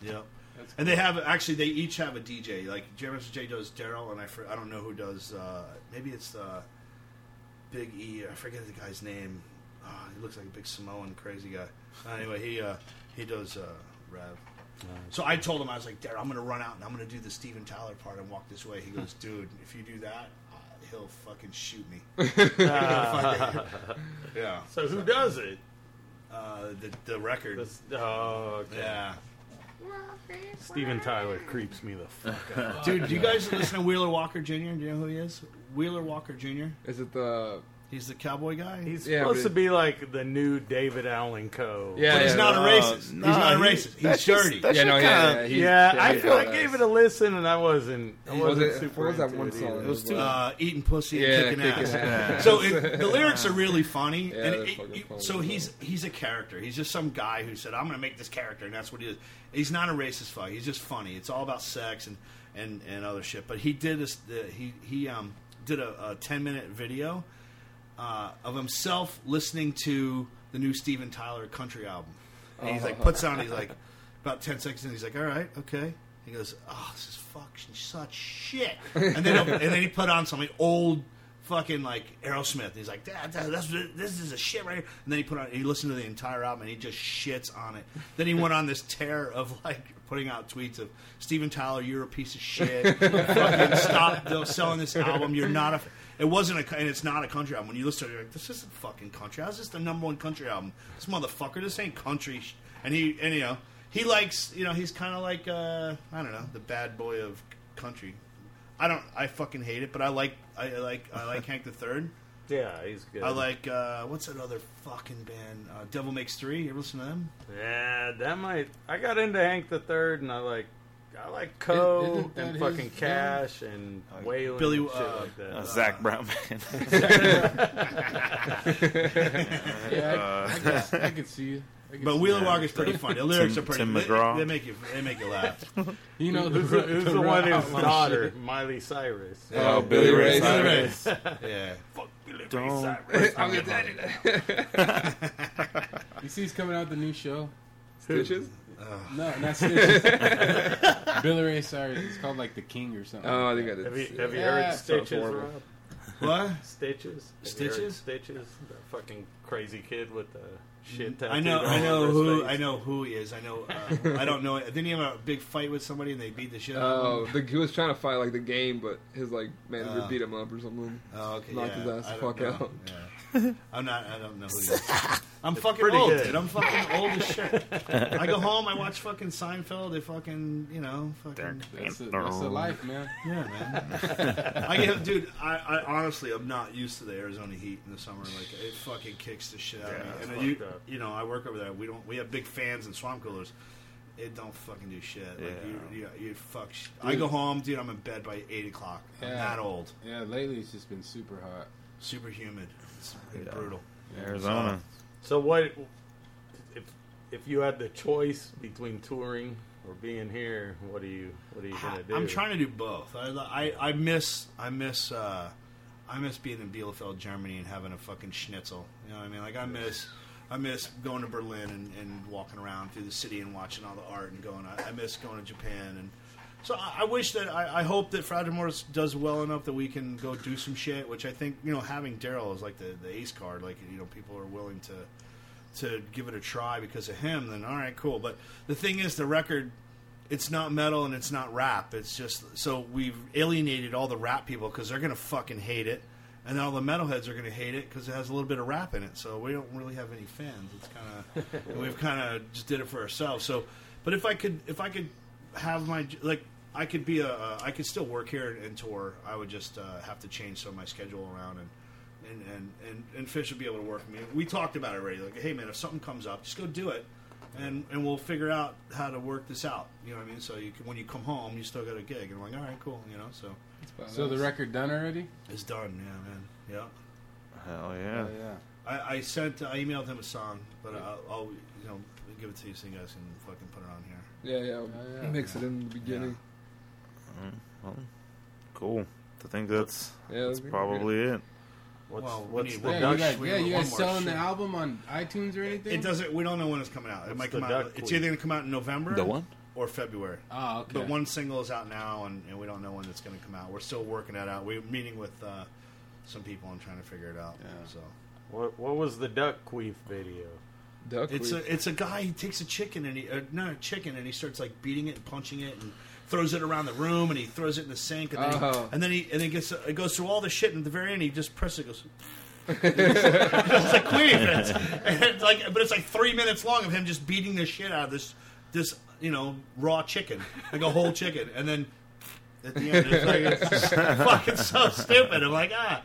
Yep. That's and cool. They have, actually, they each have a D J. Like, James J does Daryl, and I, for, I don't know who does, uh, maybe it's uh, Big E, I forget the guy's name. Oh, he looks like a big Samoan crazy guy. Uh, anyway, he uh, he does uh, Rev. Nice. So I told him, I was like, Daryl, I'm going to run out, and I'm going to do the Steven Tyler part and walk this way. He goes, dude, if you do that, uh, he'll fucking shoot me. uh, yeah. So who so, does it? Uh, the, the record. The, oh, okay. Yeah. Steven Tyler creeps me the fuck out. Dude, do you guys listen to Wheeler Walker Junior? Do you know who he is? Wheeler Walker Junior? Is it the... He's the cowboy guy? He's yeah, supposed to be like the new David Allen Co. Yeah, but he's yeah, not no, a racist. No, he's not he, a racist. He's dirty. Yeah, no, yeah, yeah, he, yeah, yeah, I feel I gave it a listen and I wasn't I wasn't was it, super What was that one song? It was two, uh, eating pussy yeah, and kicking, kicking ass. ass. So it, the lyrics are really funny. Yeah, and it, it, so he's he's a character. He's just some guy who said, I'm going to make this character, and that's what he is. He's not a racist fuck. He's just funny. It's all about sex and, and, and other shit. But he did this. The, he he um did a ten-minute video Uh, of himself listening to the new Steven Tyler country album. And he's like, puts on, he's like, about ten seconds in, he's like, all right, okay. He goes, oh, this is fucking such shit. And then and then he put on some like, old fucking, like, Aerosmith. He's like, that, that, that's, this is a shit right here. And then he put on, he listened to the entire album, and he just shits on it. Then he went on this tear of, like, putting out tweets of, Steven Tyler, you're a piece of shit. Fucking stop selling this album. You're not a... It wasn't a, and it's not a country album. When you listen to it, you're like, this isn't fucking country. How's this the number one country album? This motherfucker, this ain't country. And he, and you know, he likes, you know, he's kind of like, uh, I don't know, the bad boy of country. I don't, I fucking hate it, but I like, I like, I like Hank the Third. Yeah, he's good. I like, uh, what's that other fucking band? Uh, Devil Makes Three. You ever listen to them? Yeah, that might, I got into Hank the Third, and I like, I like Co and fucking Cash name? and like Waylon Billy, and shit uh, like that. Uh, Zach Brown Band. yeah, I, I, guess, I can see you. But Wheeler Walker's pretty funny. The lyrics Tim, are pretty. Tim McGraw. They, they make you. They make you laugh. You know who's the, who's the, the one whose daughter Miley Cyrus? Yeah. Oh, Billy, Billy Ray Cyrus. Cyrus. Yeah. Fuck Billy Ray Cyrus. I'm gonna tell you now. You see, he's coming out with the new show. Stitches. Ugh. No, not Stitches. Billy Ray Cyrus. It's called like The King or something. Oh, they got it. Have you, have you yeah. heard Stitches, Rob? What? Stitches. Have Stitches. Stitches. The fucking crazy kid with the shit. I know. I know who. Face. I know who he is. I know. Uh, I don't know. Didn't he have a big fight with somebody and they beat the shit out of him? Oh, the, he was trying to fight like the game, but his like manager uh, beat him up or something. Oh, okay. Knocked yeah, his ass the fuck know. out. Yeah. I'm not. I don't know who he is. I'm it's fucking old, good. dude. I'm fucking old as shit. I go home. I watch fucking Seinfeld. They fucking, you know, fucking. That's the life, man. Yeah, man. I get, dude. I, I honestly, I'm not used to the Arizona heat in the summer. Like it fucking kicks the shit out yeah, of me. And you, up. you know, I work over there. We don't. We have big fans and swamp coolers. It don't fucking do shit. Like yeah. you, you, you fuck. Sh- I go home, dude. I'm in bed by eight o'clock. Yeah. I'm that old. Yeah. Lately, it's just been super hot. Super humid. It's yeah. brutal. Arizona. So, so what if if you had the choice between touring or being here, what are you what are you gonna do? I'm trying to do both. I I, I miss I miss uh, I miss being in Bielefeld, Germany and having a fucking schnitzel. You know what I mean? Like I miss I miss going to Berlin and, and walking around through the city and watching all the art and going I, I miss going to Japan and So I wish that I, I hope that Fragile Mortis does well enough that we can go do some shit. Which I think, you know, having Daryl is like the, the ace card. Like, you know, people are willing to to give it a try because of him. Then all right, cool. But the thing is, the record, it's not metal and it's not rap. It's just, so we've alienated all the rap people because they're gonna fucking hate it, and then all the metalheads are gonna hate it because it has a little bit of rap in it. So we don't really have any fans. It's kind of we've kind of just did it for ourselves. So, but if I could, if I could. Have my like I could be a uh, I could still work here and, and tour. I would just uh, have to change some of my schedule around, and and, and, and, and Fish would be able to work with me. We talked about it already. Like, hey man, if something comes up, just go do it, and and we'll figure out how to work this out. You know what I mean? So you can, when you come home, you still got a gig. And I'm like, all right, cool. You know, so so the record done already? It's done. Yeah, man. Yeah. Hell yeah. Hell yeah. I, I sent I emailed him a song, but yeah. I'll, I'll you know give it to you so you guys can fucking put it on here. Yeah, yeah, oh, yeah. Mix it in the beginning. Yeah. Right. Well, cool. I think that's yeah, that's probably good. It. What's, well, what's the yeah, duck? You guys, yeah, you guys selling the album on iTunes or anything? It doesn't. We don't know when it's coming out. What's it might come out. It's either going to come out in November, the one, or February. Oh, okay. But one single is out now, and, and we don't know when it's going to come out. We're still working that out. We're meeting with uh, some people and trying to figure it out. Yeah. So, what what was the duck queef video? Duck it's week. a it's a guy. He takes a chicken and he uh, not a chicken and he starts like beating it and punching it and throws it around the room and he throws it in the sink and then uh-huh. he, and then he and then gets uh, it goes through all the shit and at the very end he just presses it goes. It's like queef. It's, it's like, but it's like three minutes long of him just beating the shit out of this this you know raw chicken, like a whole chicken, and then at the end it's like it's fucking so stupid. I'm like, ah,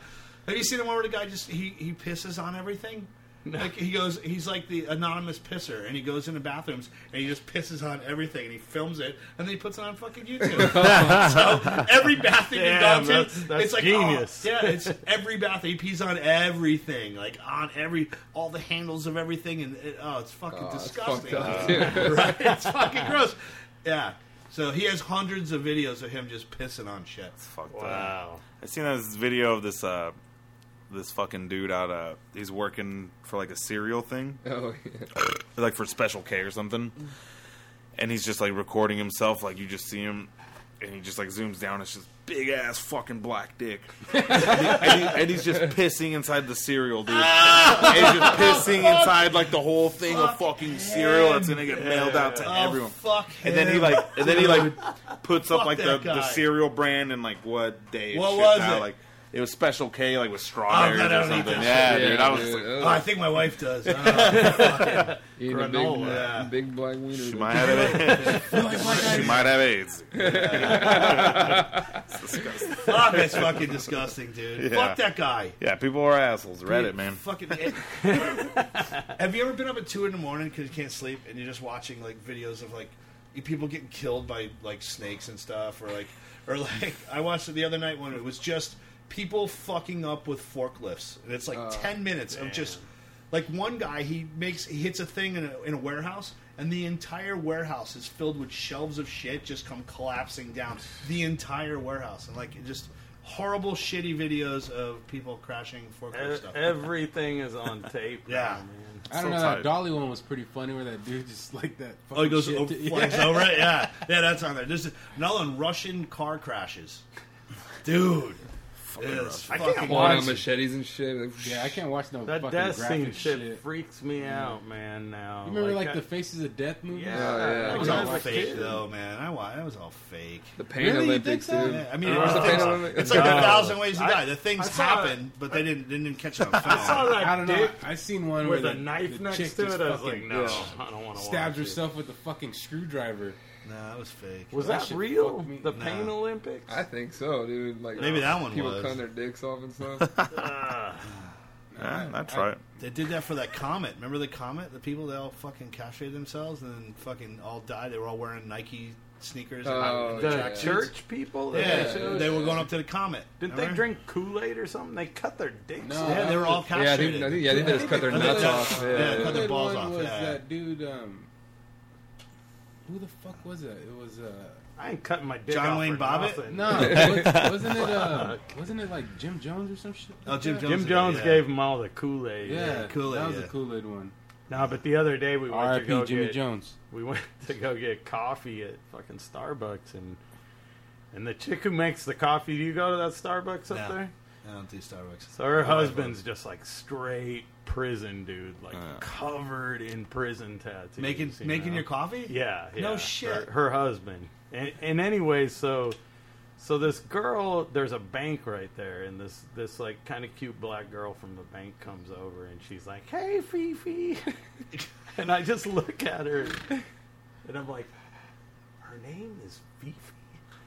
have you seen the one where the guy just he, he pisses on everything? No. Like he goes, he's like the anonymous pisser, and he goes into bathrooms and he just pisses on everything, and he films it, and then he puts it on fucking YouTube. So every bathroom you go to, that's, that's it's like genius. Oh, yeah, it's every bathroom he pees on everything, like on every all the handles of everything, and it, oh, it's fucking oh, disgusting, it's uh, right? It's fucking gross. Yeah. So he has hundreds of videos of him just pissing on shit. It's fucked wow. up. I seen this video of this. Uh, This fucking dude out of he's working for like a cereal thing, oh yeah, like for Special K or something, and he's just like recording himself. Like you just see him, and he just like zooms down. It's just big ass fucking black dick, and, he, and, he, and he's just pissing inside the cereal, dude. And he's just pissing inside like the whole thing fuck of fucking him. Cereal that's gonna get mailed out to oh, everyone. Fuck and him. then he like, and then he like puts fuck up like the, the cereal brand and like what day? What shit was now, it? Like, it was Special K, like with strawberries oh, or something. Yeah, yeah, dude. I was dude. Just like, oh, I think my wife does. Oh, eating a big, yeah. big black wiener. She might have AIDS. She might have AIDS. It's disgusting. Fuck, that's fucking disgusting, dude. Yeah. Fuck that guy. Yeah, people are assholes. Reddit, dude, man. Fucking. It, have you ever been up at two in the morning because you can't sleep and you're just watching like videos of like people getting killed by like snakes and stuff, or like, or like I watched it the other night when it was just. People fucking up with forklifts, and it's like oh, ten minutes damn. Of just like one guy. He makes he hits a thing in a, in a warehouse, and the entire warehouse is filled with shelves of shit just come collapsing down. The entire warehouse, and like just horrible, shitty videos of people crashing forklift e- stuff. Everything is on tape. Yeah. Now, man. I don't so know, tight. That Dolly one was pretty funny where that dude just like that fucking oh, he goes shit over, flies yeah. over it? Yeah. Yeah, that's on there. There's another one, Russian car crashes. Dude. Yes. I can't watch machetes and shit. Like, yeah, I can't watch no that fucking death graphic scene shit. Shit freaks me mm. out, man. Now you remember like, like the Faces of Death movie? Yeah, oh, yeah. That was, was all fake kid. Though, man. I watched. That was all fake. The Pain really? Olympics, dude. Yeah. I mean, oh, the Pain Olympics? It's like no. a thousand ways to die. I, the things happened, but they didn't they didn't catch on film. I saw that. I don't know. I seen one with where the knife the next to it. I was like, no, I don't want to. Stabbed herself with a fucking screwdriver. No, nah, that was fake. Was that, that real? The nah. Pain Olympics? I think so, dude. Like maybe that one people was. People cutting their dicks off and stuff. Ah, nah, that's I, right. They did that for that comet. Remember the comet? The people that all fucking castrated themselves and then fucking all died. They were all wearing Nike sneakers. Oh, and the yeah. church people? Yeah, they, they were going up to the comet. Didn't remember? They drink Kool-Aid or something? They cut their dicks no, off. Yeah, they were all castrated. Yeah, I think, yeah, they just cut their nuts yeah, off. Yeah, yeah, yeah, cut their balls off. Was yeah. that dude... Um, who the fuck was it? It was uh I ain't cutting my dick John off Wayne Bobbitt? No, wasn't it uh wasn't it like Jim Jones or some shit? Like oh, Jim that? Jones. Jim Jones yeah. gave him all the Kool-Aid. Yeah, yeah. Kool-Aid. That was yeah. a Kool-Aid one. No, but the other day we went R. to R. go Jimmy get Jones. We went to go get coffee at fucking Starbucks and And the chick who makes the coffee, do you go to that Starbucks up no, there? I don't do Starbucks. So her husband's just like straight prison dude, like uh, covered in prison tattoos. Making you making know? your coffee? Yeah, yeah. No shit. Her, her husband. And, and anyway, so so this girl, there's a bank right there, and this this like kind of cute black girl from the bank comes over, and she's like, "Hey, Fifi," and I just look at her, and I'm like, "Her name is Fifi."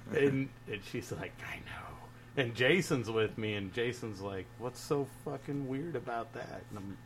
And, and she's like, I know. And Jason's with me, and Jason's like, what's so fucking weird about that? And I'm,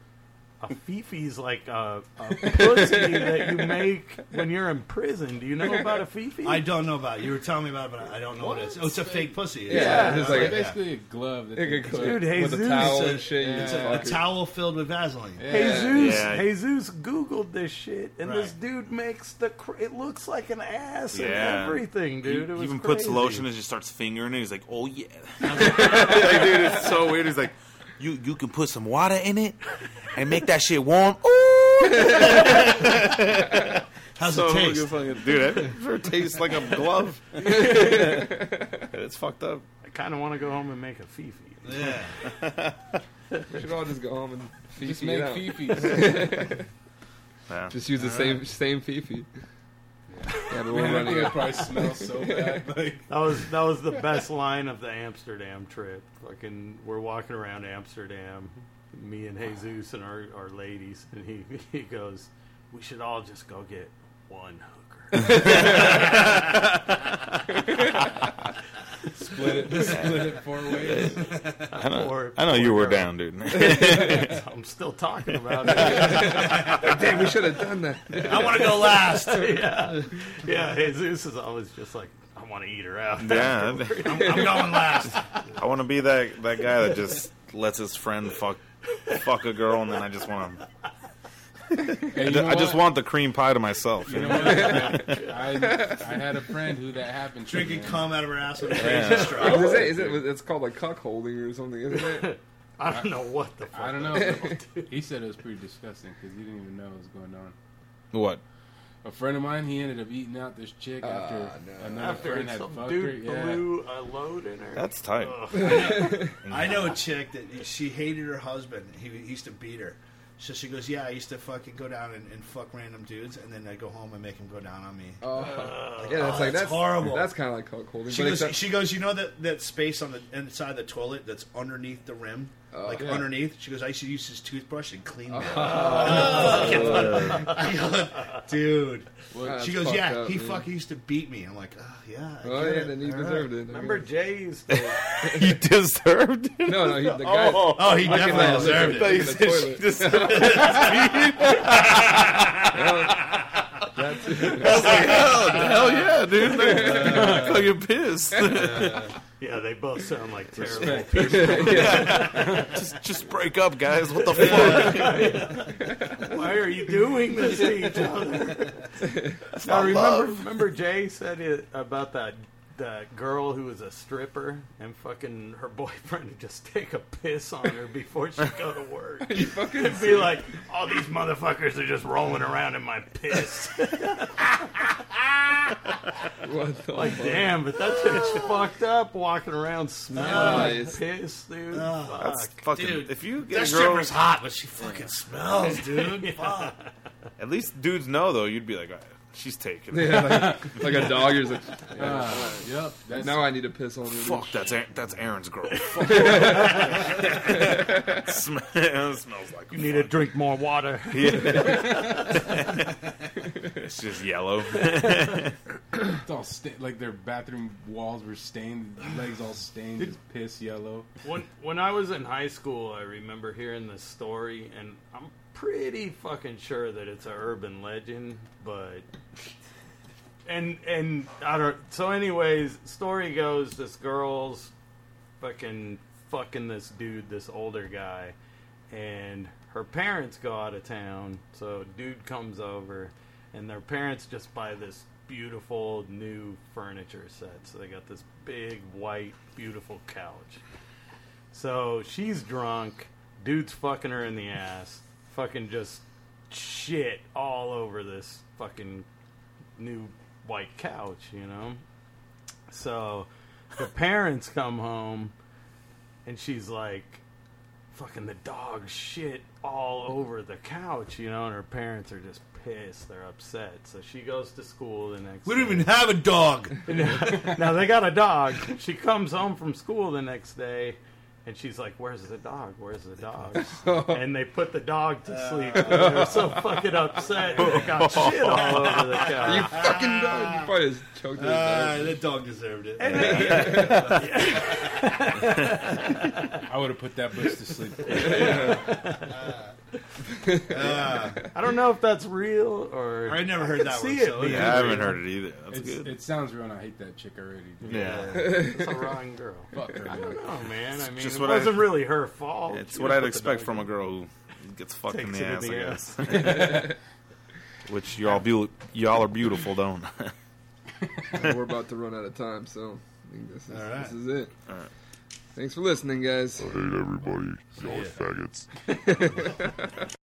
a Fifi's like a, a pussy that you make when you're in prison. Do you know about a Fifi? I don't know about it. You were telling me about it, but I don't know what, what it is. Oh, it's a fake pussy. It's yeah. Like, it's like, like basically yeah. a glove. That like a glove Dude, Jesus. With a towel and shit. Yeah. It's a, a towel filled with Vaseline. Yeah. Jesus, yeah. Jesus Googled this shit, and right. this dude makes the... Cr- it looks like an ass yeah. and everything, dude. He, it was he even crazy. Puts lotion and just starts fingering it. He's like, oh, yeah. Like, dude, it's so weird. He's like... You you can put some water in it and make that shit warm. Ooh! How's so it taste? Fucking, dude, it tastes like a glove. It's fucked up. I kind of want to go home and make a Fifi. Yeah. We should all just go home and Fifi just make out. Fifis. Yeah. Just use all the right. same same Fifi. Yeah, but we're running. It probably smells so bad. Like. That was that was the best line of the Amsterdam trip. Fucking, we're walking around Amsterdam, me and Jesus and our, our ladies, and he he goes, "We should all just go get one hooker." Split it, split it four ways. I know, four, I know you were girl. down, dude. I'm still talking about it. Damn, we should have done that. I want to go last. Yeah, yeah. Jesus is always just like, I want to eat her out. Yeah, I'm, I'm going last. I want to be that that guy that just lets his friend fuck fuck a girl, and then I just want to. Hey, I, just, I just want the cream pie to myself. You know what? I, I had a friend who that happened to. Drinking cum out of her ass with a crazy straw. Is it, is it, it's called like cuckolding or something, isn't it? I don't know what the fuck. I don't know. He said it was pretty disgusting because he didn't even know what was going on. What? A friend of mine, he ended up eating out this chick uh, after no. another after friend had fucked dude her. Blew yeah. a load in her. That's tight. I know a chick that she hated her husband. He, he used to beat her. So she goes, yeah, I used to fucking go down and, and fuck random dudes, and then I go home and make them go down on me. Oh, like, yeah, that's oh, like that's, that's horrible. That's kind of like cuckolding. She, goes, she goes, you know that, that space on the inside the toilet that's underneath the rim, oh, like yeah. underneath. She goes, I used to use his toothbrush and clean that. Oh. Oh. Dude, well, she goes, yeah, up, he fucking used to beat me. I'm like, oh yeah, I oh yeah, then he deserved right. it. Remember Jay's? He deserved it. No, no, he, the guy. Oh, oh he definitely deserved it. In the toilet. Well, that's it. I was like, hell, hell yeah, dude! Like, uh, fucking pissed. Uh, yeah, they both sound like terrible people. Yeah. Just, just break up, guys. What the fuck? Why are you doing this to each other? Now, remember, remember, Jay said it about that. The girl who was a stripper and fucking her boyfriend would just take a piss on her before she'd go to work. You fucking and be like, all these motherfuckers are just rolling around in my piss. What the like, fuck? Damn, but that bitch fucked up walking around smelling nice. piss, dude. Oh, fuck. That's fucking, dude, if you get that a girl, stripper's hot, but she fucking smells, dude. Yeah. Fuck. At least dudes know, though. You'd be like, all right. She's taken. Yeah, like, like a dog. You're like, yeah. uh, yep. Now I need to piss on you. Fuck, that's Aaron, that's Aaron's girl. Fuck. It smells like. You need fun. to drink more water. Yeah. It's just yellow. It's all sta- like their bathroom walls were stained. Legs all stained, just piss yellow. When when I was in high school, I remember hearing this story, and I'm. pretty fucking sure that it's an urban legend, but and and I don't. So, anyways, story goes: this girl's fucking fucking this dude, this older guy, and her parents go out of town. So, dude comes over, and their parents just buy this beautiful new furniture set. So they got this big white beautiful couch. So she's drunk. Dude's fucking her in the ass. Fucking just shit all over this fucking new white couch, you know? So the parents come home, and she's like, fucking the dog shit all over the couch, you know, and her parents are just pissed. They're upset. So she goes to school the next day. We don't even have a dog. Now they got a dog. She comes home from school the next day, and she's like, where's the dog? Where's the dog? And they put the dog to sleep. And they're so fucking upset. They got shit all over the couch. You fucking dog. You probably just choked uh, it. That dog deserved it. I would have put that bitch to sleep. Yeah. Uh, uh, I don't know if that's real or... I never heard I that one. So yeah, I haven't heard it either. That's it's, good. It sounds real, and I hate that chick already. Dude. Yeah. It's a wrong girl. Fuck her. I don't know, man. I mean, just it wasn't I, really her fault. Yeah, it's she what I'd expect from a girl who gets fucked in the ass, the I guess. Ass. Which y'all, be- y'all are beautiful, don't uh, We're about to run out of time, so I think this is, right. this is it. All right. Thanks for listening, guys. I hate everybody. Y'all yeah. faggots.